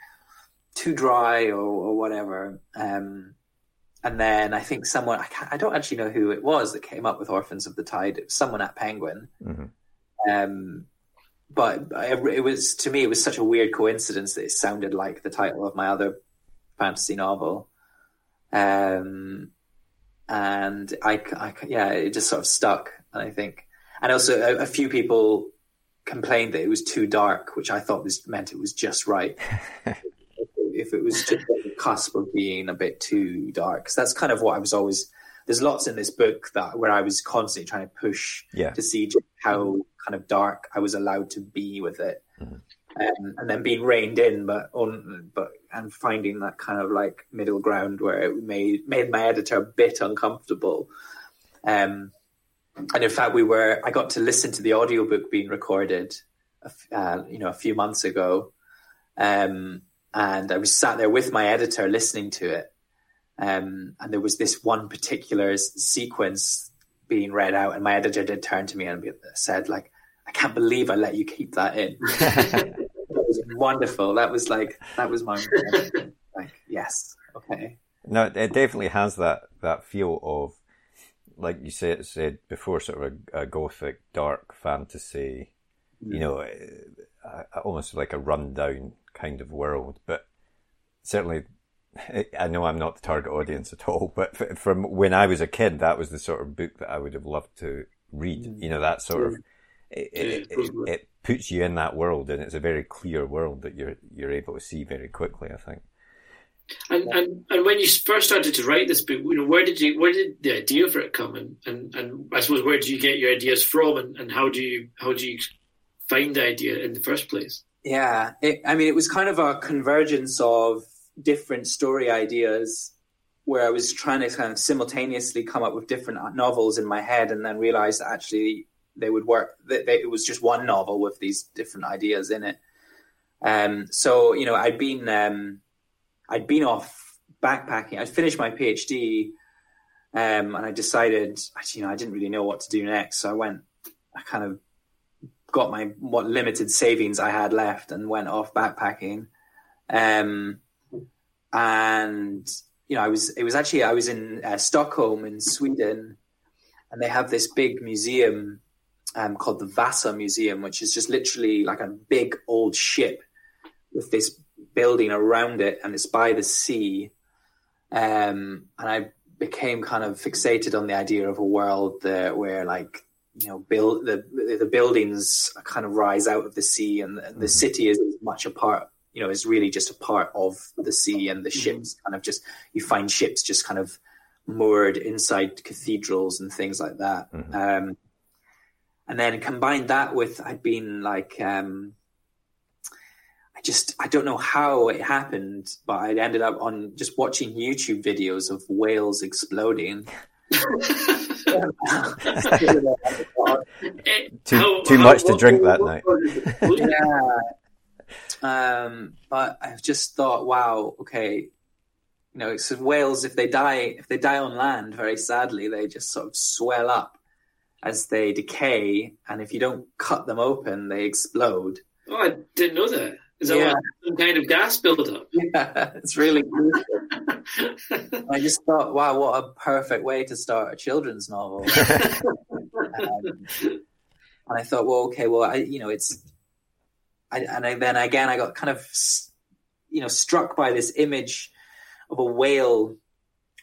too dry or, or whatever. Um, and then I think someone, I, can't, I don't actually know who it was that came up with Orphans of the Tide. It was someone at Penguin. Mm-hmm. Um, but it was, to me, it was such a weird coincidence that it sounded like the title of my other fantasy novel. Um, and I, I, yeah, it just sort of stuck. And I think, and also a, a few people complained that it was too dark, which I thought was meant it was just right. If it was just on the cusp of being a bit too dark, so that's kind of what I was always. There's lots in this book that where I was constantly trying to push yeah. to see just how kind of dark I was allowed to be with it, mm-hmm. um, and then being reined in, but on, but and finding that kind of like middle ground where it made made my editor a bit uncomfortable. Um, And in fact, we were, I got to listen to the audiobook being recorded, uh, you know, a few months ago. Um, and I was sat there with my editor listening to it. Um, and there was this one particular sequence being read out. And my editor did turn to me and said, like, I can't believe I let you keep that in. That was wonderful. That was like, that was my moment. Like, yes. Okay. No, it definitely has that, that feel of, like you said, said before, sort of a, a gothic, dark fantasy, mm. you know, a, a, almost like a rundown kind of world. But certainly, I know I'm not the target audience at all, but f- from when I was a kid, that was the sort of book that I would have loved to read. Mm. You know, that sort yeah. of, it, it, yeah, it, it puts you in that world, and it's a very clear world that you're you're able to see very quickly, I think. And, and and when you first started to write this book, you know, where did you where did the idea for it come, and, and, and I suppose where do you get your ideas from, and, and how do you how do you find the idea in the first place? Yeah, it, I mean, it was kind of a convergence of different story ideas, where I was trying to kind of simultaneously come up with different novels in my head, and then realised that actually they would work. That they, it was just one novel with these different ideas in it. Um, so you know, I'd been. Um, I'd been off backpacking. I'd finished my PhD, um, and I decided, you know, I didn't really know what to do next. So I went, I kind of got my what limited savings I had left and went off backpacking. Um, and you know, I was it was actually I was in uh, Stockholm in Sweden, and they have this big museum um, called the Vasa Museum, which is just literally like a big old ship with this building around it, and it's by the sea, um and I became kind of fixated on the idea of a world there where, like, you know, build the the buildings kind of rise out of the sea, and the, the city is much a part, you know, is really just a part of the sea, and the ships kind of just, you find ships just kind of moored inside cathedrals and things like that. Mm-hmm. um And then combined that with, I'd been like, um, I just, I don't know how it happened, but I ended up on just watching YouTube videos of whales exploding. too too much to drink that night. Yeah. Um, but I've just thought, wow, okay. You know, it's whales, if they die, if they die on land, very sadly, they just sort of swell up as they decay, and if you don't cut them open, they explode. Oh, I didn't know that. Is that yeah. like some kind of gas buildup? Yeah, it's really cool. I just thought, wow, what a perfect way to start a children's novel. um, and I thought, well, okay, well, I, you know, it's... I, and I, then again, I got kind of, you know, struck by this image of a whale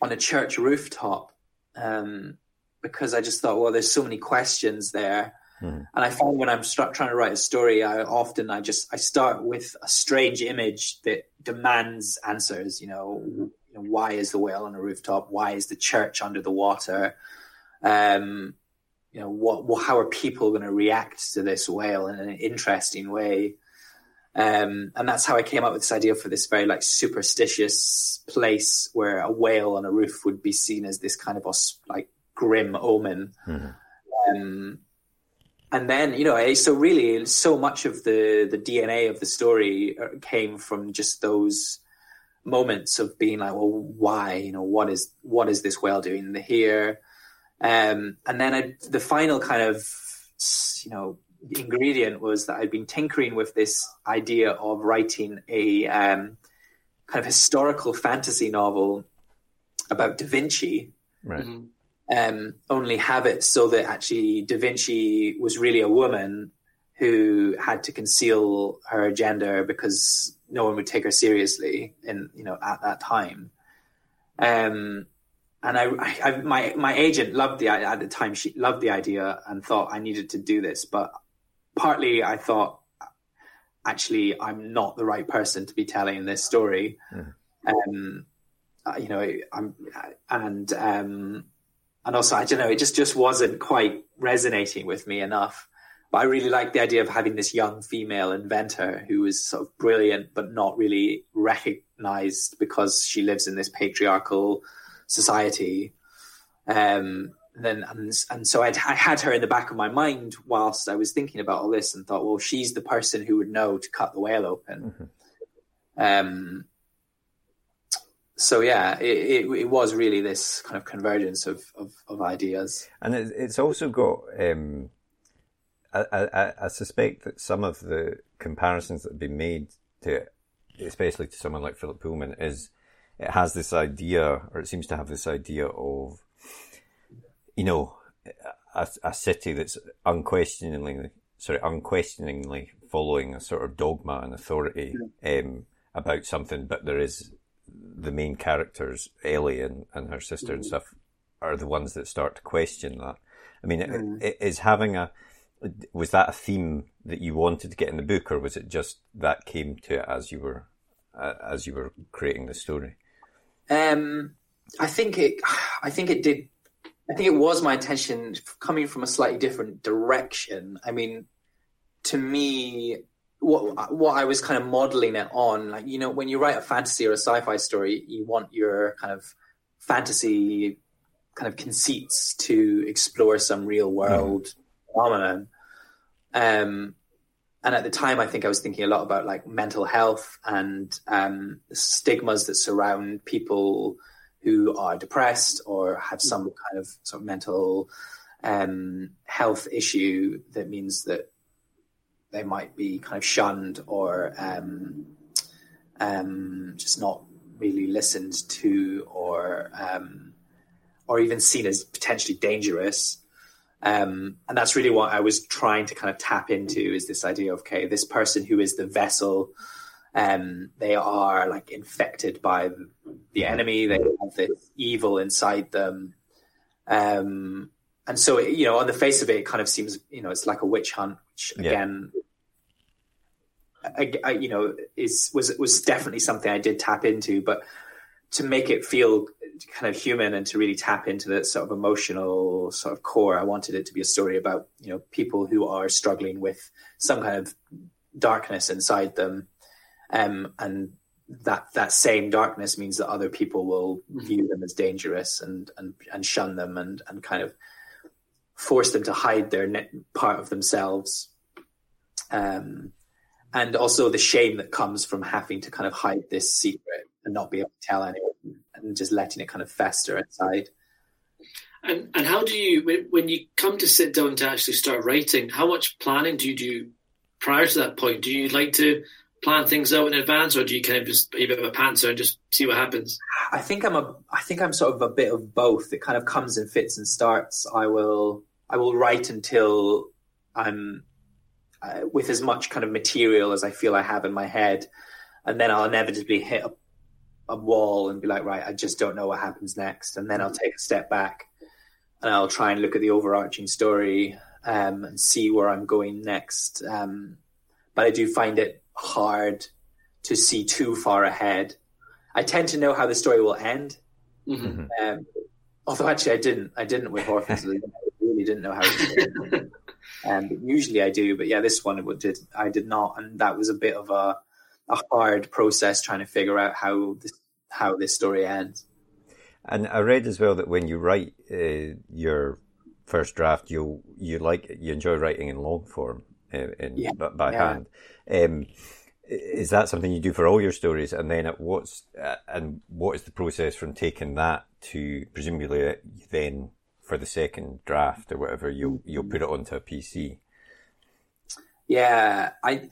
on a church rooftop, um, because I just thought, well, there's so many questions there. Mm. And I find when I'm start trying to write a story, I often, I just, I start with a strange image that demands answers, you know, mm. you know, why is the whale on a rooftop? Why is the church under the water? Um, you know, what, what how are people going to react to this whale in an interesting way? Um, and that's how I came up with this idea for this very like superstitious place where a whale on a roof would be seen as this kind of like grim omen. Mm. Um, and then, you know, so really so much of the, the D N A of the story came from just those moments of being like, well, why, you know, what is, what is this whale doing here? Um, and then I, the final kind of, you know, ingredient was that I'd been tinkering with this idea of writing a um, kind of historical fantasy novel about Da Vinci, right. um, only have it so that actually Da Vinci was really a woman who had to conceal her gender because no one would take her seriously in, you know, at that time. Um, and I, I, I, my my agent loved the at the time she loved the idea and thought I needed to do this, but partly I thought, actually, I'm not the right person to be telling this story. Mm. Um, you know, I'm, and um, and also, I don't know, it just, just wasn't quite resonating with me enough. But I really liked the idea of having this young female inventor who was sort of brilliant, but not really recognized because she lives in this patriarchal society. Um And then and, and so I'd, I had her in the back of my mind whilst I was thinking about all this, and thought, well, she's the person who would know to cut the whale open. Mm-hmm. Um, so yeah, it, it, it was really this kind of convergence of of, of ideas, and it, it's also got. Um, I, I, I suspect that some of the comparisons that have been made to, especially to someone like Philip Pullman, is it has this idea, or it seems to have this idea of, you know, a, a city that's unquestioningly, sorry, unquestioningly following a sort of dogma and authority um, about something, but there is the main characters, Ellie and, and her sister and stuff, are the ones that start to question that. I mean, it, it is having a, was that a theme that you wanted to get in the book, or was it just that came to it as you were, uh, as you were creating the story? Um, I think it, I think it did. I think it was my intention coming from a slightly different direction. I mean, to me, what what I was kind of modeling it on, like, you know, when you write a fantasy or a sci-fi story, you want your kind of fantasy kind of conceits to explore some real world mm-hmm. phenomenon. Um, and at the time, I think I was thinking a lot about like mental health and um, stigmas that surround people who are depressed or have some kind of sort of mental um, health issue that means that they might be kind of shunned or um, um, just not really listened to, or um, or even seen as potentially dangerous. Um, and that's really what I was trying to kind of tap into, is this idea of, okay, this person who is the vessel, um, they are like infected by the enemy, they have this evil inside them. Um, and so, it, you know, on the face of it, it kind of seems, you know, it's like a witch hunt, which again, yeah. I, I, you know, is, was, was definitely something I did tap into, but to make it feel kind of human and to really tap into that sort of emotional sort of core, I wanted it to be a story about, you know, people who are struggling with some kind of darkness inside them. Um, and that, that same darkness means that other people will view them as dangerous and, and, and shun them and, and kind of force them to hide their net part of themselves. Um, and also the shame that comes from having to kind of hide this secret and not be able to tell anyone, and just letting it kind of fester inside. And and how do you, when you come to sit down to actually start writing, how much planning do you do prior to that point? Do you like to plan things out in advance, or do you kind of just be a bit of a pantser and just see what happens? I think I'm a, I think I'm sort of a bit of both. It kind of comes and fits and starts. I will, I will write until I'm uh, with as much kind of material as I feel I have in my head, and then I'll inevitably hit a a wall and be like, right, I just don't know what happens next. And then I'll take a step back and I'll try and look at the overarching story um, and see where I'm going next. Um, but I do find it hard to see too far ahead. I tend to know how the story will end. Mm-hmm. Um, although actually I didn't, I didn't with Orphans. I really didn't know how it would end. Um, but usually I do, but yeah, this one it did, I did not. And that was a bit of a, a hard process trying to figure out how this, how this story ends. And I read as well that when you write uh, your first draft, you you like you enjoy writing in long form, uh, in yeah. by, by yeah. hand. Um, is that something you do for all your stories? And then at what's uh, and what is the process from taking that to presumably then for the second draft or whatever you'll you'll put it onto a P C? Yeah, I.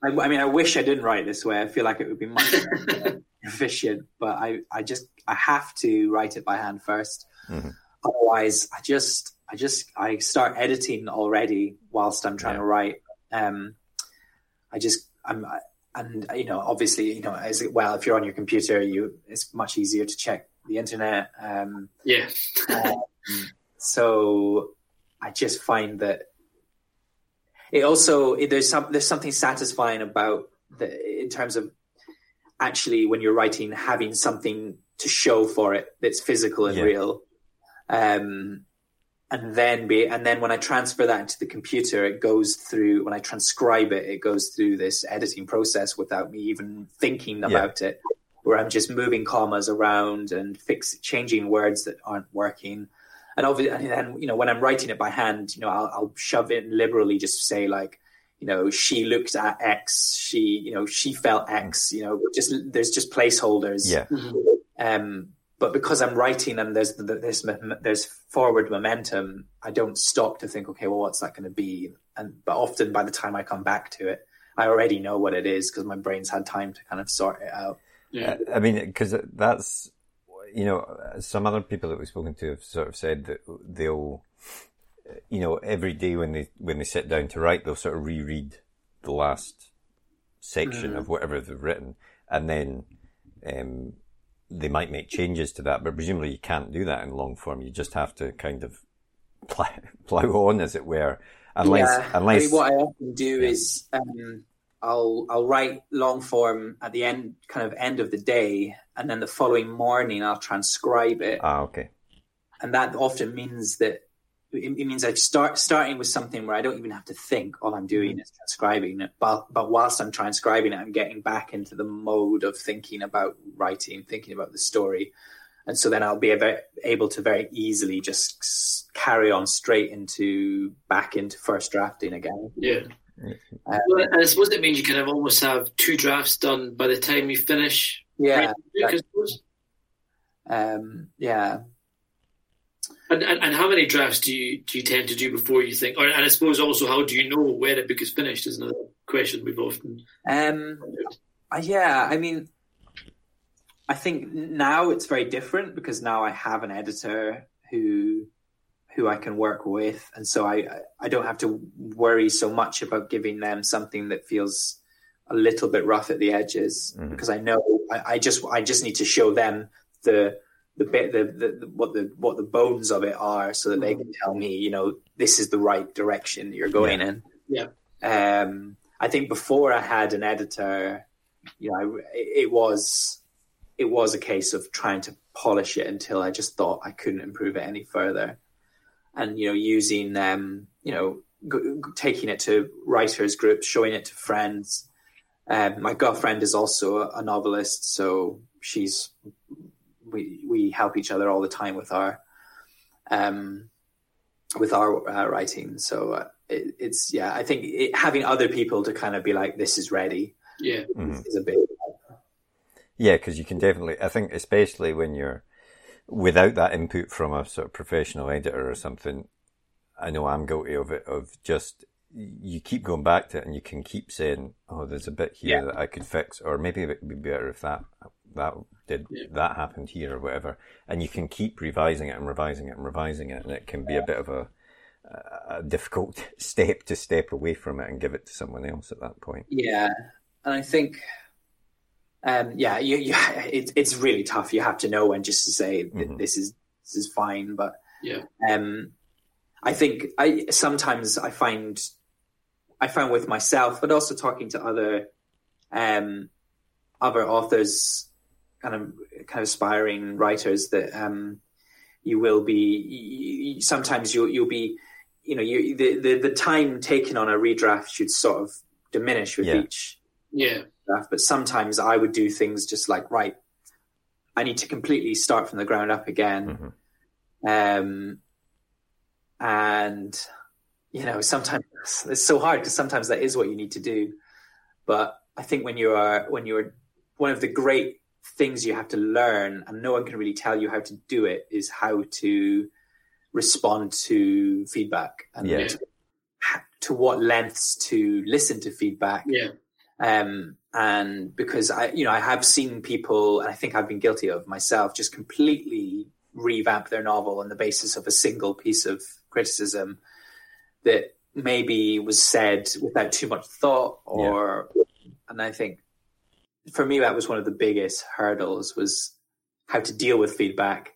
I, I mean, I wish I didn't write this way. I feel like it would be much more efficient, but I, I just, I have to write it by hand first. Mm-hmm. Otherwise, I just, I just, I start editing already whilst I'm trying yeah. to write. Um, I just, I'm, I, and you know, obviously, you know, as well, if you're on your computer, you, it's much easier to check the internet. Um, yeah. um, so I just find that, It also it, there's some there's something satisfying about the, in terms of actually when you're writing having something to show for it that's physical and yeah. real, um, and then be and then when I transfer that into the computer, it goes through when I transcribe it, it goes through this editing process without me even thinking about yeah. it, where I'm just moving commas around and fix changing words that aren't working. And obviously, and then, you know, when I'm writing it by hand, you know, I'll, I'll shove in liberally, just say like, you know, she looked at X, she, you know, she felt X, you know, just there's just placeholders. Yeah. Mm-hmm. Um, but because I'm writing and there's there's there's forward momentum, I don't stop to think, okay, well, what's that going to be? And but often by the time I come back to it, I already know what it is because my brain's had time to kind of sort it out. Yeah, uh, I mean, because that's. You know, some other people that we've spoken to have sort of said that they'll, you know, every day when they when they sit down to write, they'll sort of reread the last section mm. of whatever they've written, and then um, they might make changes to that. But presumably, you can't do that in long form. You just have to kind of plow, plow on, as it were. Unless, yeah. unless I mean, what I often do yeah. is um, I'll I'll write long form at the end, kind of end of the day. And then the following morning, I'll transcribe it. Ah, okay. And that often means that it, it means I start starting with something where I don't even have to think. All I'm doing is transcribing it. But but whilst I'm transcribing it, I'm getting back into the mode of thinking about writing, thinking about the story, and so then I'll be able to very easily just carry on straight into back into first drafting again. Yeah. Um, well, I suppose it means you kind of almost have two drafts done by the time you finish. Yeah, that, um, yeah. And, and and how many drafts do you do you tend to do before you think? Or and I suppose also, how do you know when a book is finished? Is another question we've often. Um, yeah, I mean, I think now it's very different because now I have an editor who who I can work with, and so I I don't have to worry so much about giving them something that feels a little bit rough at the edges mm-hmm. because I know I, I just I just need to show them the the bit the, the, the what the what the bones of it are so that they can tell me, you know, this is the right direction that you're going yeah. in. Yeah. Um, I think before I had an editor, you know, I, it was it was a case of trying to polish it until I just thought I couldn't improve it any further. And, you know, using, um, you know, g- taking it to writers' groups, showing it to friends. Um, my girlfriend is also a novelist, so she's we we help each other all the time with our um, with our uh, writing. So uh, it, it's yeah, I think it, having other people to kind of be like, this is ready, yeah, mm-hmm. is a bit. Yeah, because you can definitely, I think, especially when you're without that input from a sort of professional editor or something. I know I'm guilty of it, of just, you keep going back to it and you can keep saying, oh, there's a bit here yeah. that I could fix, or maybe it would be better if that that did yeah. that happened here or whatever. And you can keep revising it and revising it and revising it, and it can be a bit of a, a difficult step to step away from it and give it to someone else at that point. Yeah, and I think... Um, yeah, you, you, it, it's really tough. You have to know when just to say mm-hmm. this is this is fine. But yeah, um, I think I sometimes I find I find with myself, but also talking to other um, other authors, kind of kind of aspiring writers, that um, you will be you, sometimes you'll you'll be you know you the, the the time taken on a redraft should sort of diminish with yeah. each yeah. But sometimes I would do things just like, right, I need to completely start from the ground up again. Mm-hmm. Um, and, you know, sometimes it's so hard because sometimes that is what you need to do. But I think when you are, when you're one of the great things you have to learn, and no one can really tell you how to do it, is how to respond to feedback and yeah. to, to what lengths to listen to feedback. Yeah. Um, and because I, you know, I have seen people, and I think I've been guilty of myself, just completely revamp their novel on the basis of a single piece of criticism that maybe was said without too much thought or, yeah. and I think for me, that was one of the biggest hurdles, was how to deal with feedback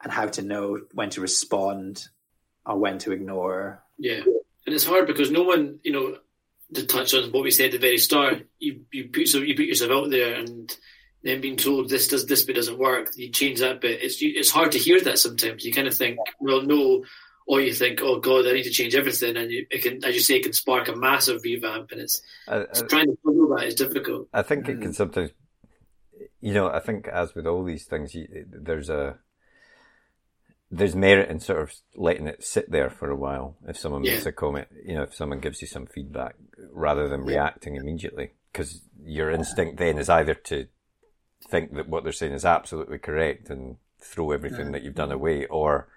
and how to know when to respond or when to ignore. Yeah. And it's hard because no one, you know, to touch on what we said at the very start, you you put so you put yourself out there, and then being told this does this bit doesn't work, you change that bit. It's you, it's hard to hear that sometimes. You kind of think, well, no, or you think, oh God, I need to change everything, and you, it can, as you say, it can spark a massive revamp, and it's, I, I, it's trying to follow that is difficult. I think it can sometimes, you know, I think as with all these things, you, there's a there's merit in sort of letting it sit there for a while. If someone yeah. makes a comment, you know, if someone gives you some feedback, rather than yeah. reacting immediately, because your instinct then is either to think that what they're saying is absolutely correct and throw everything yeah. that you've done away, or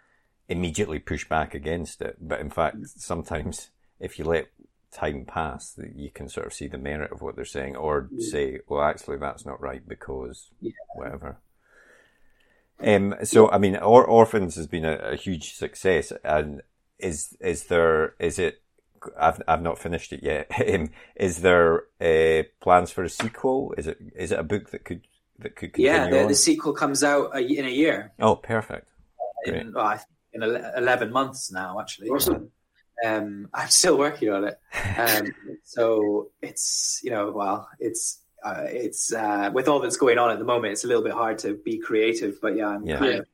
immediately push back against it. But in fact, sometimes if you let time pass, you can sort of see the merit of what they're saying, or yeah. say, well, actually, that's not right because yeah. whatever. Um, so, I mean, or- Orphans has been a, a huge success, and is is there is it? I've I've not finished it yet. Um, is there uh, plans for a sequel? Is it is it a book that could that could continue yeah? The, on? The sequel comes out a, in a year. Oh, perfect! In, well, I think in eleven months now, actually. Awesome. Um, I'm still working on it. Um, so it's you know, well, it's. Uh, it's uh, with all that's going on at the moment, it's a little bit hard to be creative, but yeah, I'm yeah. kind of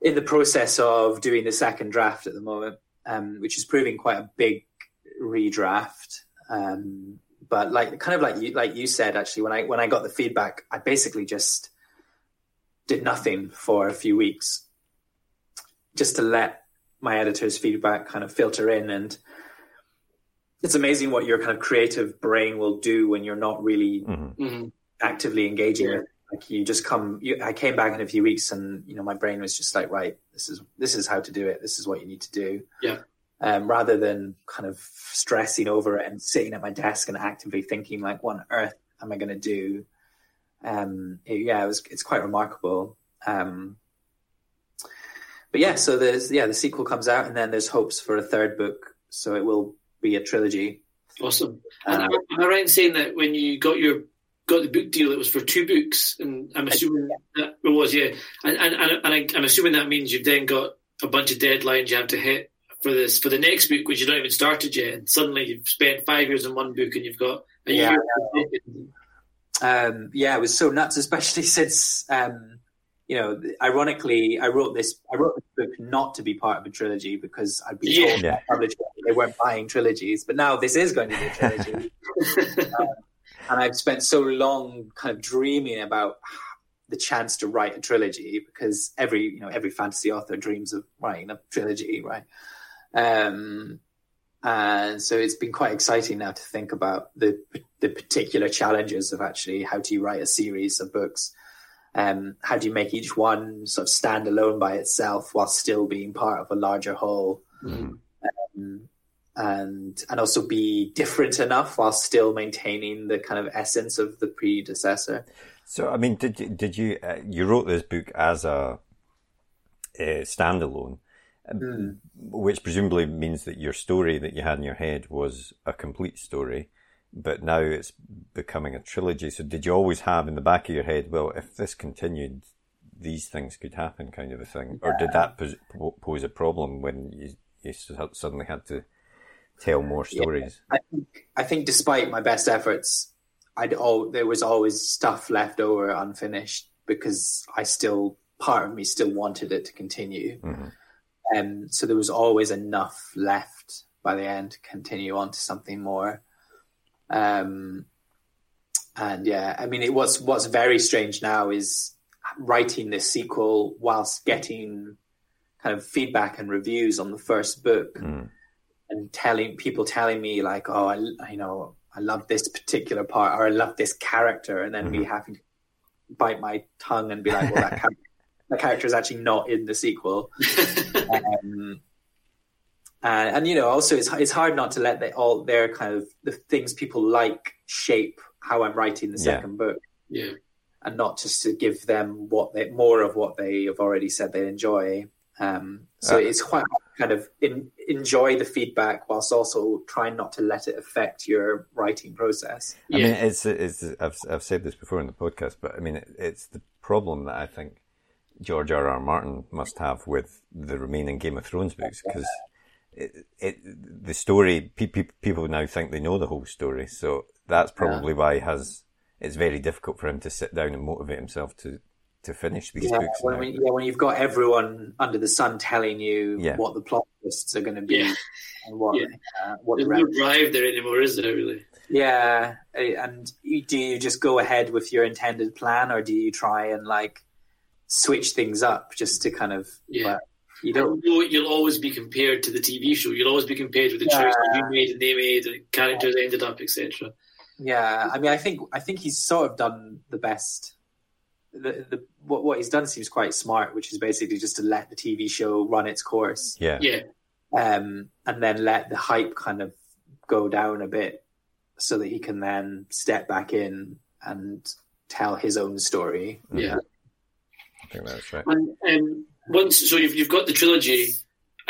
in the process of doing the second draft at the moment, um, which is proving quite a big redraft. Um, but like, kind of like you, like you said, actually, when I when I got the feedback, I basically just did nothing for a few weeks, just to let my editor's feedback kind of filter in. And it's amazing what your kind of creative brain will do when you're not really mm-hmm. actively engaging yeah. with it. Like you just come, you, I came back in a few weeks and, you know, my brain was just like, right, this is, this is how to do it. This is what you need to do. Yeah. Um, rather than kind of stressing over it and sitting at my desk and actively thinking like, what on earth am I going to do? Um, it, yeah, it was, it's quite remarkable. Um, but yeah, so there's, yeah, the sequel comes out, and then there's hopes for a third book. So it will be a trilogy. Awesome. And um, am I right in saying that when you got your got the book deal, it was for two books? And I'm assuming yeah. that it was, yeah. And and, and, and I, I'm assuming that means you've then got a bunch of deadlines you have to hit for this for the next book, which you don't even started yet. And suddenly you've spent five years on one book, and you've got a yeah. year. um, yeah, it was so nuts, especially since, um, you know, ironically, I wrote this I wrote this book not to be part of a trilogy because I'd be told yeah. by the publisher they weren't buying trilogies, but now this is going to be a trilogy. um, and I've spent so long kind of dreaming about the chance to write a trilogy, because every, you know, every fantasy author dreams of writing a trilogy, right? Um, and so it's been quite exciting now to think about the the particular challenges of actually how do you write a series of books? Um, how do you make each one sort of stand alone by itself while still being part of a larger whole? Mm-hmm. Um, and and also be different enough while still maintaining the kind of essence of the predecessor. So, I mean, did you, did you, uh, you wrote this book as a uh, standalone, mm. which presumably means that your story that you had in your head was a complete story, but now it's becoming a trilogy. So did you always have in the back of your head, well, if this continued, these things could happen kind of a thing? Yeah. Or did that pos- pose a problem when you, you suddenly had to tell more stories? Yeah. I think, I think despite my best efforts, I'd all there was always stuff left over unfinished because I still part of me still wanted it to continue, mm-hmm. um, so there was always enough left by the end to continue on to something more. Um, and yeah, I mean, it was what's very strange now is writing this sequel whilst getting kind of feedback and reviews on the first book, mm. and telling people telling me like, oh, I, you know. I love this particular part, or I love this character, and then mm-hmm. be having to bite my tongue and be like, well, that, character, that character is actually not in the sequel. um, and, and, you know, also it's it's hard not to let the, all their kind of the things people like shape how I'm writing the second yeah. book. Yeah. And not just to give them what they, more of what they have already said they enjoy. Um, so okay. it's quite kind of in, enjoy the feedback whilst also trying not to let it affect your writing process. I yeah. mean, it's, it's, I've, I've said this before in the podcast, but I mean, it, it's the problem that I think George R R. Martin must have with the remaining Game of Thrones books, because yeah. it, it, the story, pe- pe- people now think they know the whole story. So that's probably yeah. why he has, it's very difficult for him to sit down and motivate himself to, to finish these yeah, books. When, we, yeah, when you've got everyone under the sun telling you yeah. what the plot twists are going to be, yeah. and what, yeah. uh, what there's the no drive there anymore, is there really? Yeah, and do you just go ahead with your intended plan, or do you try and like switch things up just to kind of? Yeah, like, you don't. You'll always be compared to the T V show. You'll always be compared with the yeah. choices you made and they made, and characters yeah. ended up, et cetera. Yeah, I mean, I think I think he's sort of done the best. The, the, what what he's done seems quite smart, which is basically just to let the T V show run its course, yeah, yeah, um, and then let the hype kind of go down a bit, so that he can then step back in and tell his own story. Mm-hmm. Yeah, I think that's right. And, and once, so you've you've got the trilogy,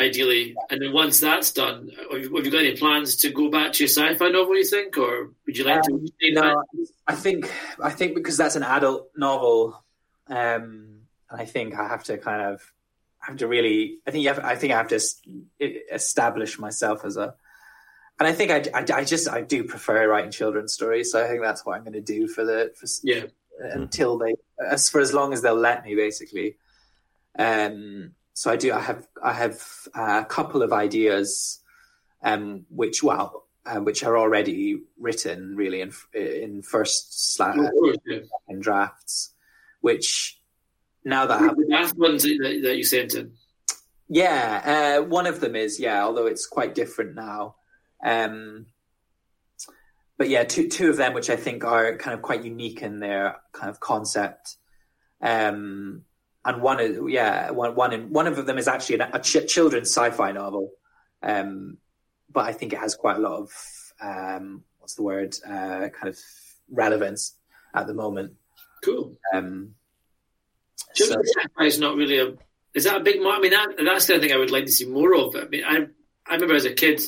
ideally, and then once that's done, have you, have you got any plans to go back to your sci-fi novel, you think, or would you like um, to? No, I think I think because that's an adult novel, um, I think I have to kind of I have to really. I think you have, I think I have to establish myself as a, and I think I, I, I just I do prefer writing children's stories, so I think that's what I'm going to do for the for, yeah until they as for as long as they'll let me, basically. Um. So I do. I have. I have a couple of ideas, um, which well, uh, which are already written, really, in in first slash oh, yeah. second drafts. Which now that I have, the last ones that, that you sent in, yeah, uh, one of them is yeah. Although it's quite different now, um, but yeah, two two of them, which I think are kind of quite unique in their kind of concept. Um, And one is yeah, one one in, one of them is actually a ch- children's sci-fi novel, um, but I think it has quite a lot of um, what's the word uh, kind of relevance at the moment. Cool. Um, children's so, sci-fi is not really a is that a big market? I mean, that, that's the kind of thing I would like to see more of. I mean, I I remember as a kid,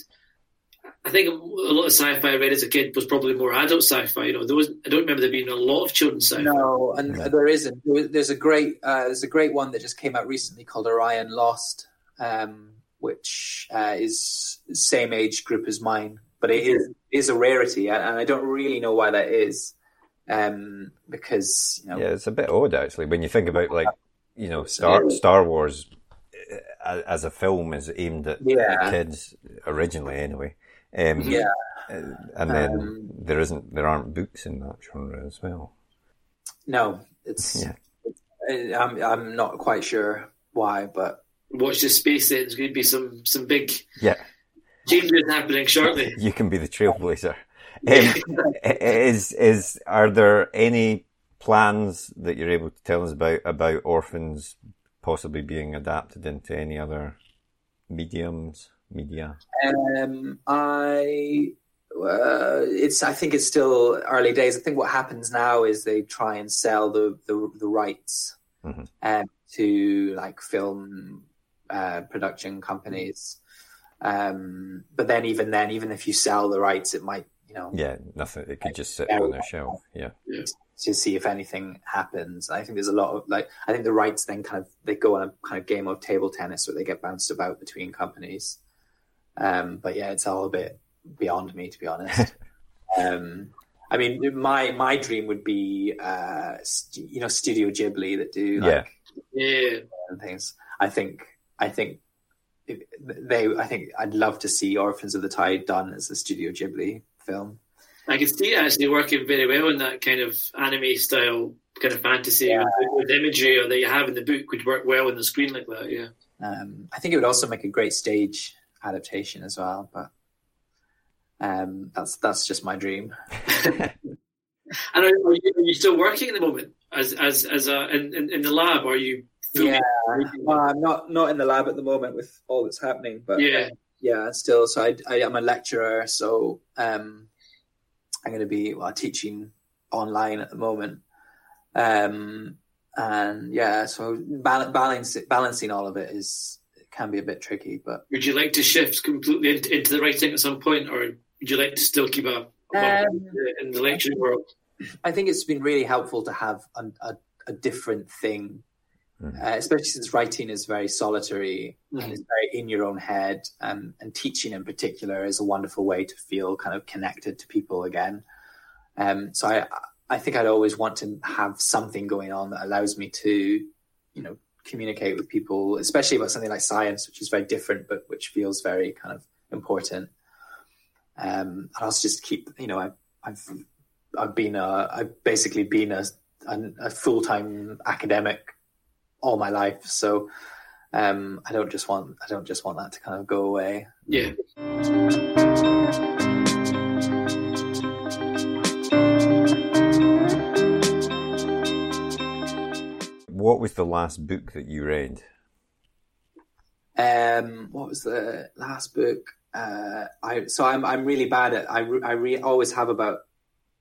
I think a lot of sci-fi I read as a kid was probably more adult sci-fi. You know, there was I don't remember there being a lot of children's sci-fi. No, and yeah. there isn't. There's a great, uh, there's a great one that just came out recently called Orion Lost, um, which uh, is same age group as mine, but it is is a rarity, and I don't really know why that is. um, because, you know, yeah, it's a bit odd actually when you think about, like, you know, Star Star Wars as a film is aimed at yeah. kids originally, anyway. Um, yeah, and then um, there isn't there aren't books in that genre as well. No, it's. Yeah. it's I'm I'm not quite sure why, but watch this space. There's going to be some some big yeah. changes happening shortly. You can be the trailblazer. Um, is is are there any plans that you're able to tell us about about Orphans possibly being adapted into any other mediums media? Um, I uh, it's I think it's still early days. I think what happens now is they try and sell the the, the rights mm-hmm. um, to like film uh, production companies. Um, but then even then, even if you sell the rights, it might. You know, yeah, nothing. It could like, just sit on their shelf. Yeah, to, to see if anything happens. I think there's a lot of like. I think the rights then kind of they go on a kind of game of table tennis where they get bounced about between companies. Um, but yeah, it's all a bit beyond me, to be honest. um, I mean, my my dream would be uh, st- you know Studio Ghibli that do like yeah things. I think I think if they. I think I'd love to see Orphans of the Tide done as a Studio Ghibli film. I can see it actually working very well in that kind of anime style, kind of fantasy yeah. with, with imagery or that you have in the book would work well on the screen like that. Yeah, um, I think it would also make a great stage adaptation as well. But um, that's that's just my dream. And are, are, you, are you still working at the moment as as as a in, in, in the lab? Or are you? Yeah, well, I'm not not in the lab at the moment with all that's happening. But yeah. Yeah, still. So I, I, I'm a lecturer, so um, I'm going to be well, teaching online at the moment, um, and yeah, so bal- balance, balancing all of it is it can be a bit tricky. But would you like to shift completely into, into the writing at some point, or would you like to still keep up um, in the lecturing world? I think it's been really helpful to have a, a, a different thing. Mm-hmm. Uh, especially since writing is very solitary mm-hmm. and it's very in your own head, um, and teaching in particular is a wonderful way to feel kind of connected to people again. Um, so I, I think I'd always want to have something going on that allows me to, you know, communicate with people, especially about something like science, which is very different, but which feels very kind of important. Um, and I'll just keep, you know, I, I've, I've been a, I've basically been a, a, a full-time academic all my life, so um, I don't just want I don't just want that to kind of go away. Yeah. What was the last book that you read? Um, what was the last book? Uh, I so I'm I'm really bad at I re, I re, always have about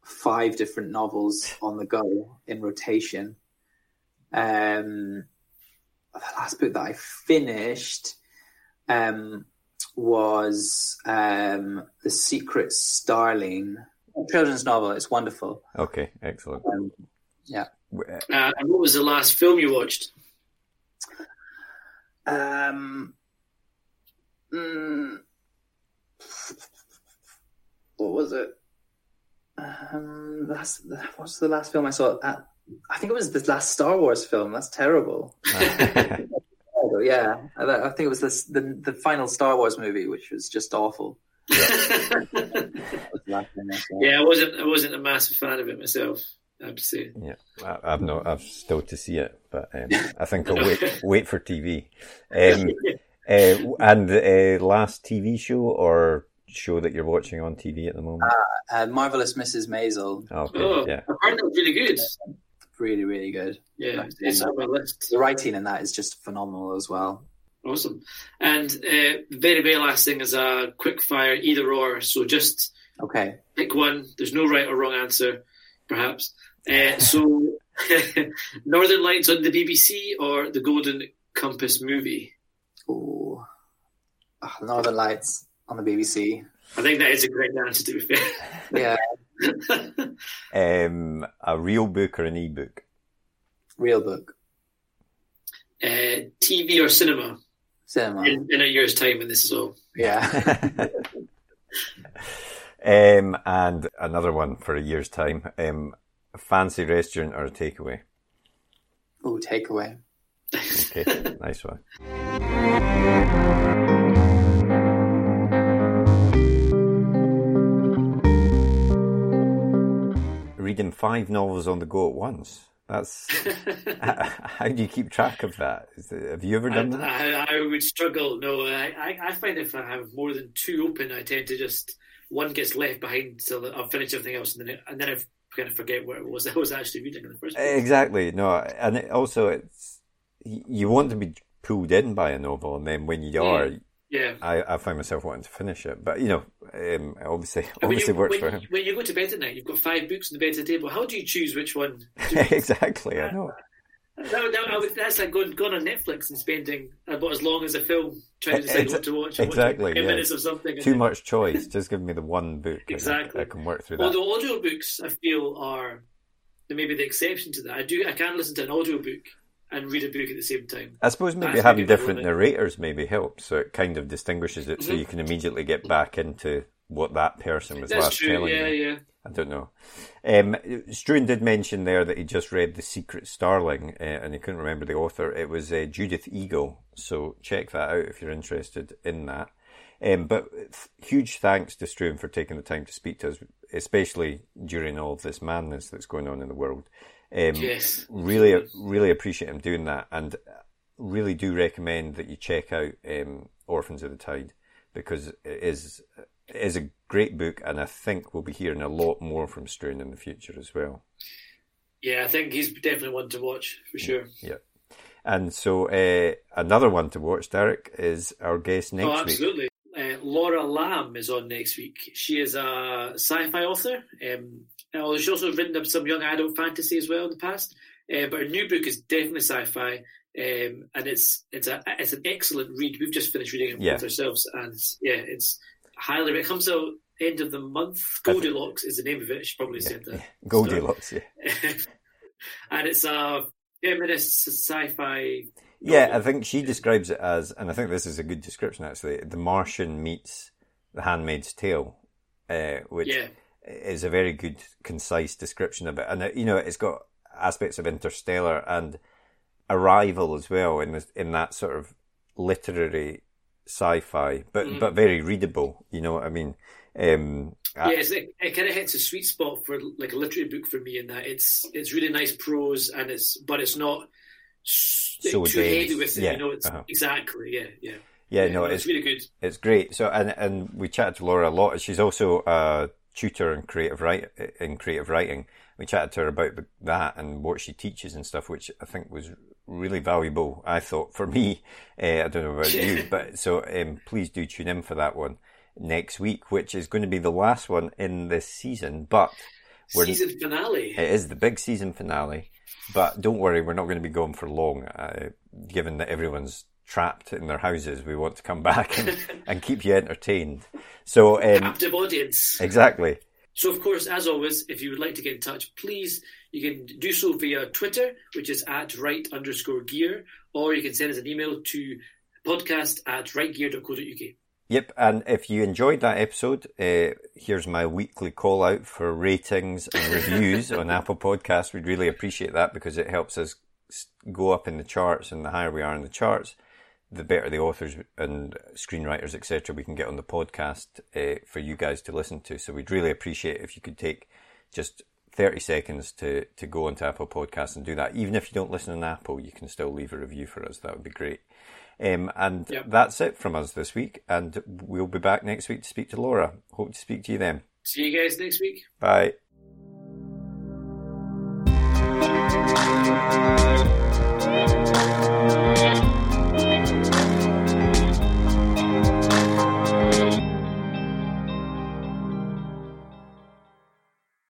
five different novels on the go in rotation. Um, the last book that I finished um, was um, The Secret Starling, a children's novel. It's wonderful. Okay, excellent. Um, yeah. Uh, and what was the last film you watched? Um, mm, what was it? Um, last, what was the last film I saw? At, I think it was the last Star Wars film. That's terrible. Yeah, I think it was this, the the final Star Wars movie, which was just awful. Yeah, yeah I wasn't I wasn't a massive fan of it myself, I have to say. Yeah, I, I've not. I've still to see it, but um, I think I'll wait wait for T V. Um, uh, and the uh, last T V show or show that you're watching on T V at the moment? Uh, uh, Marvelous Missus Maisel. Okay, oh, yeah. I've heard that's really good. Yeah. Really, really good. Yeah, it's, it's on my list. The writing in that is just phenomenal as well. Awesome. And uh, the very, very last thing is a quick fire either or. So just okay. pick one. There's no right or wrong answer, perhaps. Uh, so Northern Lights on the B B C or the Golden Compass movie? Ooh. Oh, Northern Lights on the B B C. I think that is a great answer, to be fair. Yeah. um, a real book or an e-book? Real book. Uh, T V or cinema? Cinema. In, in a year's time, and this is all. Yeah. um, and another one for a year's time. Um, a fancy restaurant or a takeaway? Oh, takeaway. Okay, nice one. Reading five novels on the go at once. That's how do you keep track of that? Is it, have you ever done I, that? I, I would struggle. No, I, I find if I have more than two open, I tend to just one gets left behind till I've finished everything else, and then and then I've kind of forget what it was I was actually reading in the first place. Exactly. No, and it also it's you want to be pulled in by a novel, and then when you are, yeah, I, I find myself wanting to finish it. But you know, um, obviously, obviously you, works when, for him. When you go to bed at night, you've got five books on the bedside table. How do you choose which one? Exactly. I know. That, that, I would, that's like going, going on Netflix and spending about as long as a film trying to decide it's, what to watch. Exactly, yeah. Minutes of something. Too much choice. Just give me the one book. Exactly. I, I can work through that. Well, the audio books I feel are maybe the exception to that. I do. I can listen to an audio book and read a book at the same time. I suppose maybe that's having different narrators maybe helps, so it kind of distinguishes it, mm-hmm. so you can immediately get back into what that person was that's last true. telling yeah, you. Yeah, yeah. I don't know. Um, Struan did mention there that he just read The Secret Starling, uh, and he couldn't remember the author. It was uh, Judith Eagle, so check that out if you're interested in that. Um, but th- huge thanks to Struan for taking the time to speak to us, especially during all of this madness that's going on in the world. Um, yes. Really, really appreciate him doing that, and really do recommend that you check out um, Orphans of the Tide, because it is... It is a great book, and I think we'll be hearing a lot more from Struan in the future as well. Yeah, I think he's definitely one to watch, for sure. Yeah. And so uh, another one to watch, Derek, is our guest next week. Oh, absolutely. Uh, Laura Lamb is on next week. She is a sci-fi author. Um, she's also written up some young adult fantasy as well in the past, uh, but her new book is definitely sci-fi. Um, and it's it's a it's an excellent read. We've just finished reading it yeah. with ourselves, and yeah, it's... highly, it comes out end of the month. Goldilocks is the name of it. I should probably yeah, said that. Yeah. Goldilocks, so. yeah. And it's a feminist sci-fi. Yeah, novel. I think she describes it as, and I think this is a good description actually. The Martian meets The Handmaid's Tale, uh, which yeah. is a very good, concise description of it. And you know, it's got aspects of Interstellar and Arrival as well in this, in that sort of literary. Sci-fi, but mm. but very readable. You know what I mean? Um, I, yeah, it's like, it kind of hits a sweet spot for like a literary book for me in that it's it's really nice prose, and it's but it's not so too heavy with it. Yeah. You know, it's uh-huh. exactly yeah yeah yeah. yeah no, it's, it's really good. It's great. So and and we chatted to Laura a lot. She's also a tutor in creative write in creative writing. We chatted to her about that and what she teaches and stuff, which I think was. Really valuable, I thought, for me. Uh, I don't know about you, but so um, please do tune in for that one next week, which is going to be the last one in this season. But we're, season finale. It is the big season finale. But don't worry, we're not going to be going for long. Uh, given that everyone's trapped in their houses, we want to come back and, and keep you entertained. So um, captive audience, exactly. So, of course, as always, if you would like to get in touch, please, you can do so via Twitter, which is at right underscore gear, or you can send us an email to podcast at rightgear.co.uk. Yep, and if you enjoyed that episode, uh, here's my weekly call out for ratings and reviews on Apple Podcasts. We'd really appreciate that because it helps us go up in the charts, and the higher we are in the charts, the better the authors and screenwriters, et cetera, we can get on the podcast uh, for you guys to listen to. So we'd really appreciate if you could take just thirty seconds to, to go onto Apple Podcasts and do that. Even if you don't listen on Apple, you can still leave a review for us. That would be great. Um, and yep. that's it from us this week. And we'll be back next week to speak to Laura. Hope to speak to you then. See you guys next week. Bye.